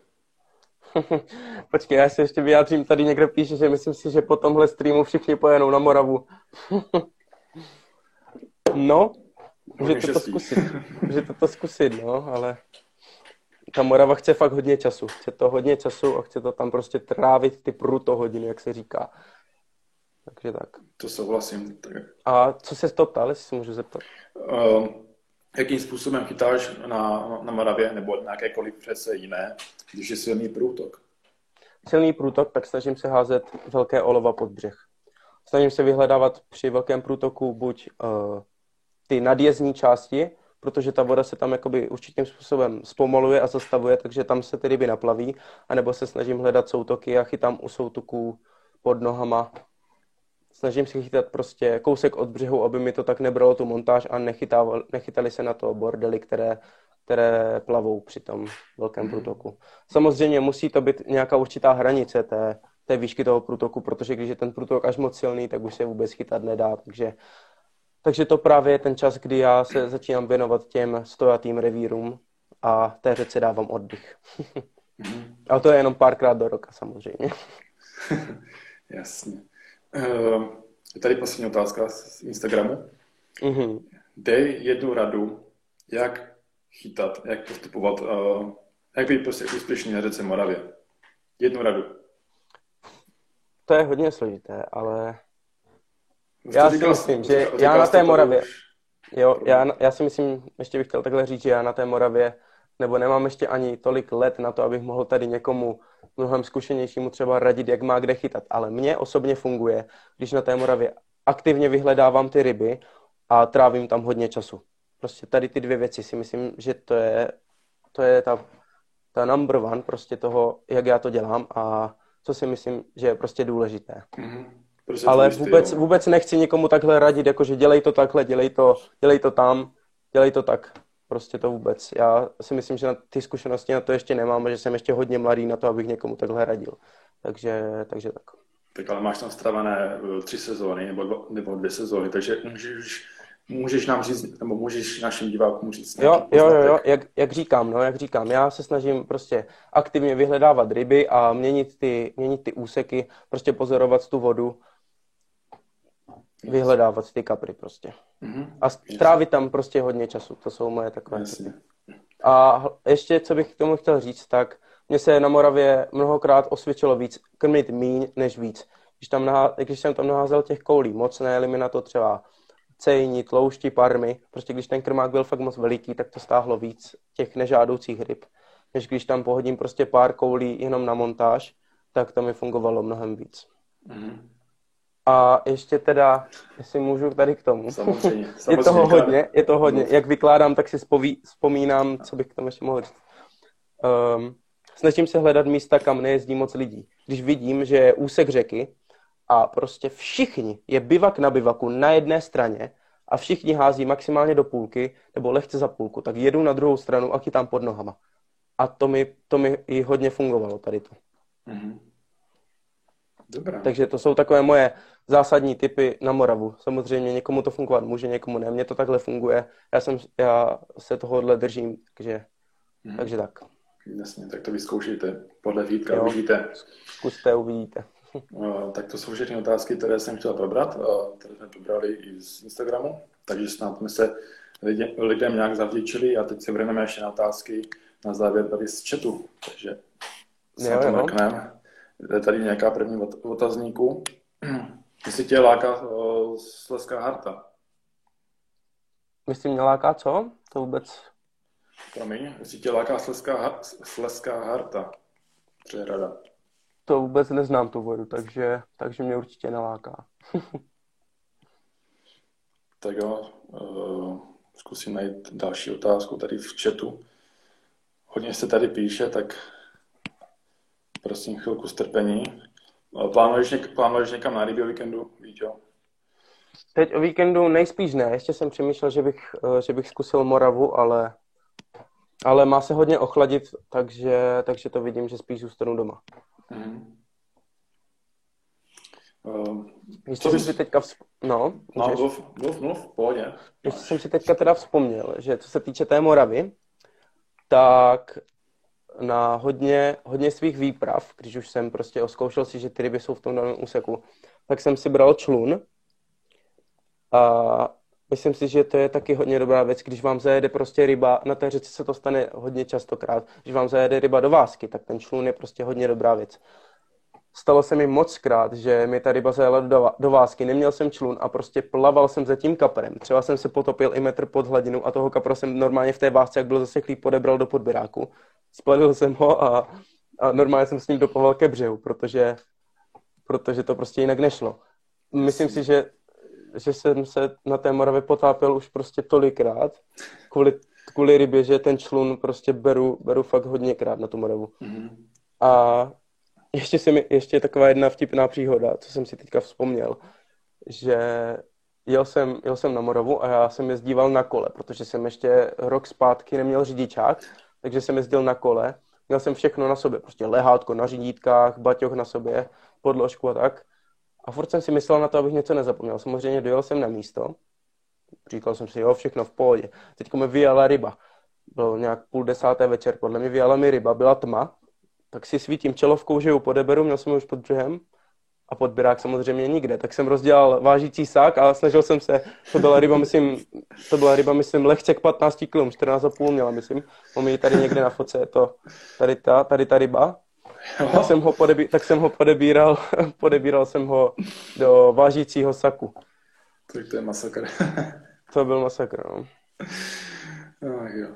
Počkej, já se ještě vyjádřím, tady někdo píše, že myslím si, že po tomhle streamu všichni pojedou na Moravu. No, můžete to zkusit, můžete to zkusit, no, ale ta Morava chce fakt hodně času, chce to hodně času a chce to tam prostě trávit ty prutohodiny, jak se říká. Takže tak. To souhlasím. Tak. A co se to ptal, jestli si můžu zeptat? Uh, jakým způsobem chytáš na, na Moravě nebo na jakékoliv přece jiné, když je silný průtok? Silný průtok, tak snažím se házet velké olova pod břeh. Snažím se vyhledávat při velkém průtoku buď uh, ty nadjezdní části, protože ta voda se tam jakoby určitým způsobem zpomaluje a zastavuje, takže tam se ty ryby naplaví, anebo se snažím hledat soutoky a chytám u soutoků pod nohama. Snažím se chytat prostě kousek od břehu, aby mi to tak nebralo tu montáž a nechytali se na to bordely, které, které plavou při tom velkém průtoku. Samozřejmě musí to být nějaká určitá hranice té, té výšky toho průtoku, protože když je ten průtok až moc silný, tak už se vůbec chytat nedá. Takže, takže to právě je ten čas, kdy já se začínám věnovat těm stojatým revírům a té řece dávám oddych. Ale to je jenom párkrát do roka samozřejmě. Jasně. Je tady poslední otázka z Instagramu. Mm-hmm. Dej jednu radu, jak chytat, jak postupovat, jak být prostě úspěšný na řece Moravě. Jednu radu. To je hodně složité, ale já si myslím, že já na té Moravě, jo, já, já si myslím, ještě bych chtěl takhle říct, že já na té Moravě nebo nemám ještě ani tolik let na to, abych mohl tady někomu mnohem zkušenějšímu třeba radit, jak má kde chytat. Ale mně osobně funguje, když na té Moravě aktivně vyhledávám ty ryby a trávím tam hodně času. Prostě tady ty dvě věci si myslím, že to je, to je ta, ta number one prostě toho, jak já to dělám a co si myslím, že je prostě důležité. Mm-hmm. Prostě ale vůbec, vůbec nechci někomu takhle radit, jakože dělej to takhle, dělej to, dělej to tam, dělej to tak. Prostě to vůbec. Já si myslím, že na ty zkušenosti na to ještě nemám, že jsem ještě hodně mladý na to, abych někomu takhle radil. Takže, takže tak. Tak ale máš tam stravené tři sezóny nebo, dva, nebo dvě sezóny, takže můžeš, můžeš nám říct, nebo můžeš našim divákům říct. Jo, jo, jo, jo. Jak, jak říkám, no, jak říkám, já se snažím prostě aktivně vyhledávat ryby a měnit ty, měnit ty úseky, prostě pozorovat tu vodu, vyhledávat ty kapry prostě. Mm-hmm. A trávit tam prostě hodně času. To jsou moje takové. Jasně. A ještě, co bych k tomu chtěl říct, tak mně se na Moravě mnohokrát osvědčilo víc krmit míň než víc. Když, tam nahá, když jsem tam naházel těch koulí moc, nejeli mi na to třeba cejni, tloušti, parmy. Prostě když ten krmák byl fakt moc veliký, tak to stáhlo víc těch nežádoucích ryb. Než když tam pohodím prostě pár koulí jenom na montáž, tak to mi fungovalo mnohem víc. Mm-hmm. A ještě teda, jestli můžu tady k tomu, samozřejmě, samozřejmě. je toho hodně, je to hodně. Jak vykládám, tak si zpoví, vzpomínám, co bych k tomu ještě mohl říct. Um, snažím se hledat místa, kam nejezdí moc lidí. Když vidím, že je úsek řeky a prostě všichni, je bivak na bivaku na jedné straně a všichni hází maximálně do půlky nebo lehce za půlku, tak jedu na druhou stranu a chytám pod nohama. A to mi, to mi i hodně fungovalo tady to. Mm-hmm. Dobrá. Takže to jsou takové moje zásadní tipy na Moravu. Samozřejmě někomu to fungovat může, někomu ne. Mně to takhle funguje. Já, jsem, já se tohohle držím, takže, mm. takže tak. Jasně, tak to vyzkoušejte. Podle Vítka uvidíte. Zkuste, uvidíte. Uh, tak to jsou všechny otázky, které jsem chtěl probrat. Uh, které jsme probrali i z Instagramu. Takže snad jsme se lidem, lidem nějak zavděčili a teď se vrhneme ještě na otázky na závěr tady z chatu. Takže se to mrkneme. Je tady nějaká první otazníku. Jestli tě láká uh, Slezská harta? Jestli mě láká co? To vůbec Promiň, jestli tě láká Slezská, Slezská harta, přehrada. To vůbec neznám tu vodu, takže, takže mě určitě neláká. Tak jo, uh, zkusím najít další otázku tady v chatu. Hodně se tady píše, tak prosím chvilku strpení. Plánuješ, něk- plánuješ někam na rybí o víkendu, Víťo? Teď o víkendu nejspíš ne, ještě jsem přemýšlel, že bych, že bych zkusil Moravu, ale, ale má se hodně ochladit, takže, takže to vidím, že spíš zůstanu doma. Mm. Uh, Ještě jsem bys... si teďka vzp... no, no, můžeš... mluv, mluv, mluv, pohodě. Ještě jsem si teďka teda vzpomněl, že co se týče té Moravy, tak na hodně, hodně svých výprav, když už jsem prostě oskoušel si, že ty ryby jsou v tom daném úseku, tak jsem si bral člun a myslím si, že to je taky hodně dobrá věc, když vám zajede prostě ryba, na té řece se to stane hodně častokrát, když vám zajede ryba do vásky, tak ten člun je prostě hodně dobrá věc. Stalo se mi moc krát, že mi ta ryba zajela do, do vásky, neměl jsem člun a prostě plaval jsem za tím kaprem. Třeba jsem se potopil i metr pod hladinu a toho kapra jsem normálně v té vásce, jak byl zaseklý, podebral do podběráku. Splavil jsem ho a, a normálně jsem s ním doplaval ke břehu, protože, protože to prostě jinak nešlo. Myslím si, že, že jsem se na té Moravě potápil už prostě tolikrát kvůli, kvůli rybě, že ten člun prostě beru, beru fakt hodněkrát na tu Moravu. Mm-hmm. A Ještě, se mi, ještě je taková jedna vtipná příhoda, co jsem si teďka vzpomněl, že jel jsem, jel jsem na Moravu a já jsem jezdíval na kole, protože jsem ještě rok zpátky neměl řidičák, takže jsem jezdil na kole, měl jsem všechno na sobě, prostě lehátko na řídítkách, baťoch na sobě, podložku a tak. A furt jsem si myslel na to, abych něco nezapomněl. Samozřejmě dojel jsem na místo, říkal jsem si, jo, všechno v pohodě. Teďko mi vyjela ryba, bylo nějak půl desáté večer, podle mě vyjela mi ryba, byla tma. Tak si svítím čelovkou, že ju podeberu, měl jsem ji už pod břehem a podběrák samozřejmě nikde. Tak jsem rozdělal vážící sák a snažil jsem se, to byla ryba, myslím, to byla ryba, myslím, lehce k patnácti kilům, čtrnáct a půl měla, myslím. Mám ji tady někde na fotce, je to tady ta, tady ta ryba. Tak jsem ho, podebí, tak jsem ho podebíral, podebíral jsem ho do vážícího saku. Tak to je masakr. To byl masakr, no. Oh, jo.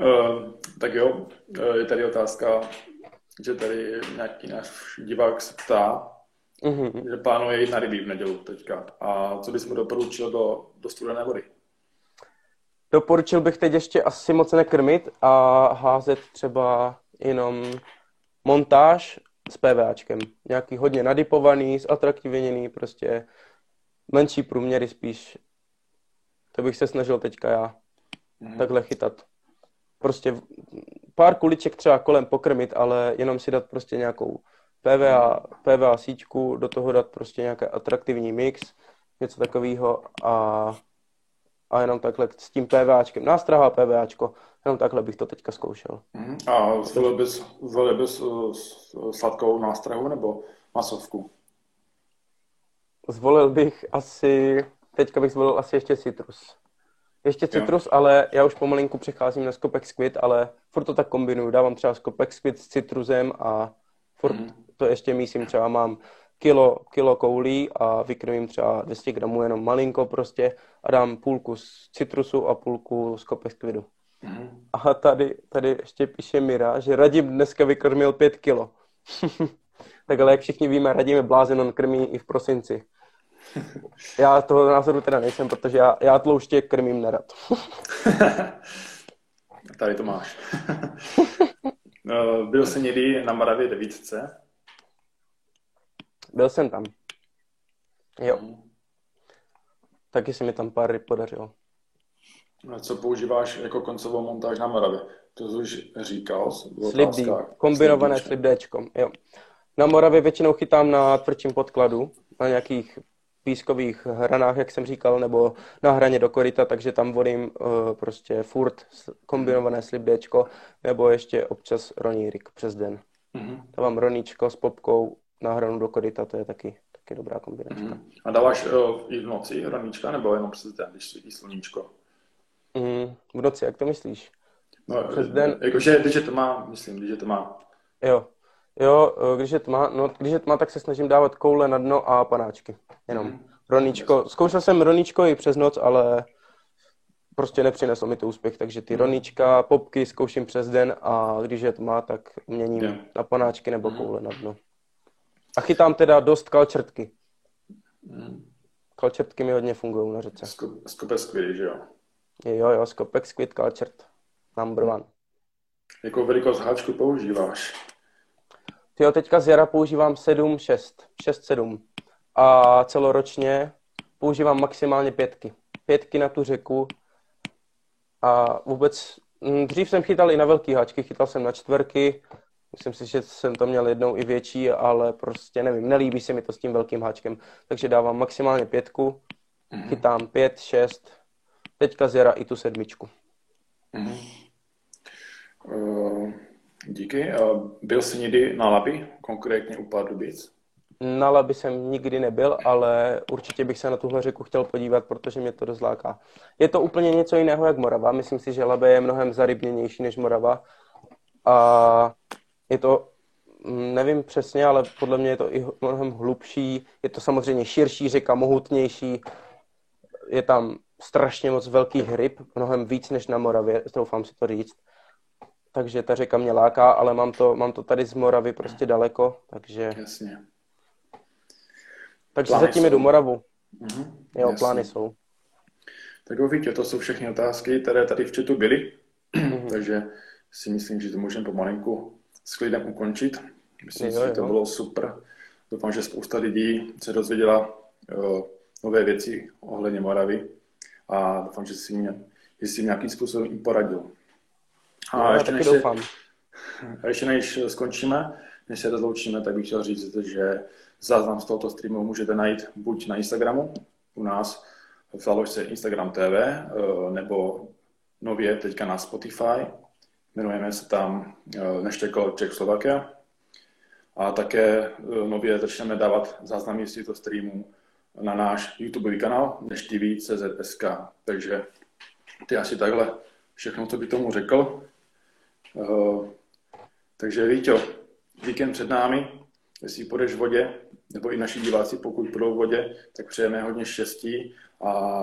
Uh, tak jo, uh, je tady otázka, že tady nějaký náš divák se ptá, mm-hmm. že plánuje jít na rybí v nedělu teďka. A co bys mu doporučil do, do studené vody? Doporučil bych teď ještě asi moc nekrmit a házet třeba jenom montáž s PVAčkem. Nějaký hodně nadipovaný, zatraktivěněný, prostě menší průměry spíš. To bych se snažil teďka já mm-hmm. takhle chytat. Prostě pár kuliček třeba kolem pokrmit, ale jenom si dát prostě nějakou P V A, P V A síťku, do toho dát prostě nějaký atraktivní mix, něco takového a, a jenom takhle s tím PVAčkem, nástraha a PVAčko, jenom takhle bych to teďka zkoušel. A zvolil bys, zvolil bys sladkou nástrahu nebo masovku? Zvolil bych asi, teďka bych zvolil asi ještě citrus. Ještě citrus, jo. Ale já už pomalinku přecházím na Scopex Squid, ale furt to tak kombinuju. Dávám třeba Scopex Squid s citrusem a furt mm. to ještě mísím. Třeba mám kilo, kilo koulí a vykrmím třeba dvě stě gramů jenom malinko prostě a dám půlku z citrusu a půlku Scopex Squidu. Mm. A tady, tady ještě píše Mira, že Radim dneska vykrmil pět kilo. Tak ale jak všichni víme, Radim je blázen, on krmí i v prosinci. Já toho názoru teda nejsem, protože já, já tlouště krmím nerad. Tady to máš. Byl jsi někdy na Moravě devítce? Byl jsem tam. Jo. Taky se mi tam pár ryb podařilo. Co používáš jako koncovou montáž na Moravě? To už říkal. Slip D, kombinované slip Dčko. Jo. Na Moravě většinou chytám na tvrdším podkladu, na nějakých pískových hranách, jak jsem říkal, nebo na hraně do koryta, takže tam vodím uh, prostě furt kombinované sliběčko, nebo ještě občas ronírik přes den. Mm-hmm. Dávám roníčko s popkou na hranu do koryta, to je taky, taky dobrá kombinačka. Mm-hmm. A dáváš uh, i v noci roníčka, nebo jenom přes den, když svítí sluníčko? Mm, v noci, jak to myslíš? No, přes den? Jakože, když je to má, myslím, když je to má. Jo. Jo, když je tma, no, když je tma, tak se snažím dávat koule na dno a panáčky, jenom. Mm. Roníčko, zkoušel jsem roníčko i přes noc, ale prostě nepřineslo mi to úspěch, takže ty ronička, popky zkouším přes den a když je tma, tak měním yeah. na panáčky nebo koule na dno. A chytám teda dost kalčrtky. Kalčrtky mi hodně fungují na řece. Scopex Squid, že jo? Jo, jo, Scopex Squid, kalčrt, number one. Jakou velikost háčku používáš? Jo, teďka z jara používám sedm šest, šest sedm a celoročně používám maximálně pětky. Pětky na tu řeku a vůbec, dřív jsem chytal i na velký háčky, chytal jsem na čtvrky, myslím si, že jsem to měl jednou i větší, ale prostě nevím, nelíbí se mi to s tím velkým háčkem, takže dávám maximálně pětku, mm-hmm. chytám pět, šest, teďka z jara i tu sedmičku. Mm-hmm. Uh... Díky. Byl jsi někdy na Labi, konkrétně u Pardubic? Na Labi jsem nikdy nebyl, ale určitě bych se na tuhle řeku chtěl podívat, protože mě to dost láká. Je to úplně něco jiného jak Morava. Myslím si, že Labe je mnohem zarybněnější než Morava. A je to, nevím přesně, ale podle mě je to i mnohem hlubší. Je to samozřejmě širší řeka, mohutnější. Je tam strašně moc velkých ryb, mnohem víc než na Moravě, doufám si to říct. Takže ta řeka mě láká, ale mám to, mám to tady z Moravy prostě daleko, takže... Jasně. Takže plány zatím jsou. Jdu Moravu. Mm-hmm. Jo, jasně. Plány jsou. Tak uvidíte, to jsou všechny otázky, které tady v chatu byly, mm-hmm. takže si myslím, že to můžeme pomalinku s klidem ukončit. Myslím si, že to bylo super. Doufám, že spousta lidí se dozvěděla uh, nové věci ohledně Moravy a doufám, že si mě, že si nějakým způsobem poradil. A ještě, než se, a ještě než skončíme, než se rozloučíme, tak bych chtěl říct, že záznam z tohoto streamu můžete najít buď na Instagramu, u nás v záložce Instagram T V, nebo nově teďka na Spotify. Jmenujeme se tam Neštví Čech-Slovakia. A také nově začneme dávat záznamy z těchto streamů na náš YouTube kanál Nash T V C Z S K. Takže ty asi takhle všechno, co by tomu řekl. Uh, takže Víťo, víkend před námi, jestli půjdeš v vodě, nebo i naši diváci, pokud budou v vodě, tak přejeme hodně štěstí a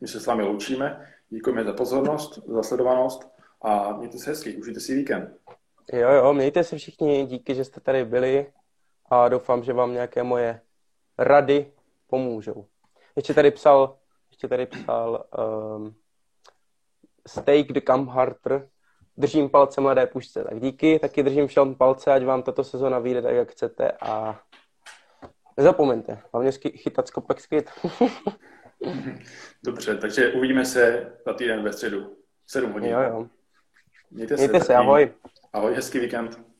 my se s vámi loučíme. Děkujeme za pozornost, za sledovanost a mějte se hezky, užijte si víkend. Jo, jo, mějte se všichni, díky, že jste tady byli a doufám, že vám nějaké moje rady pomůžou. Ještě tady psal, ještě tady psal um, Steak the Come Harter. Držím palce mladé pušce, tak díky, taky držím všem palce, ať vám tato sezona vyjde tak, jak chcete a nezapomeňte, hlavně chytat Scopex Squid. Dobře, takže uvidíme se za týden ve středu, sedm hodin. Jo, jo. Mějte se, Mějte se ahoj. Ahoj, hezký víkend.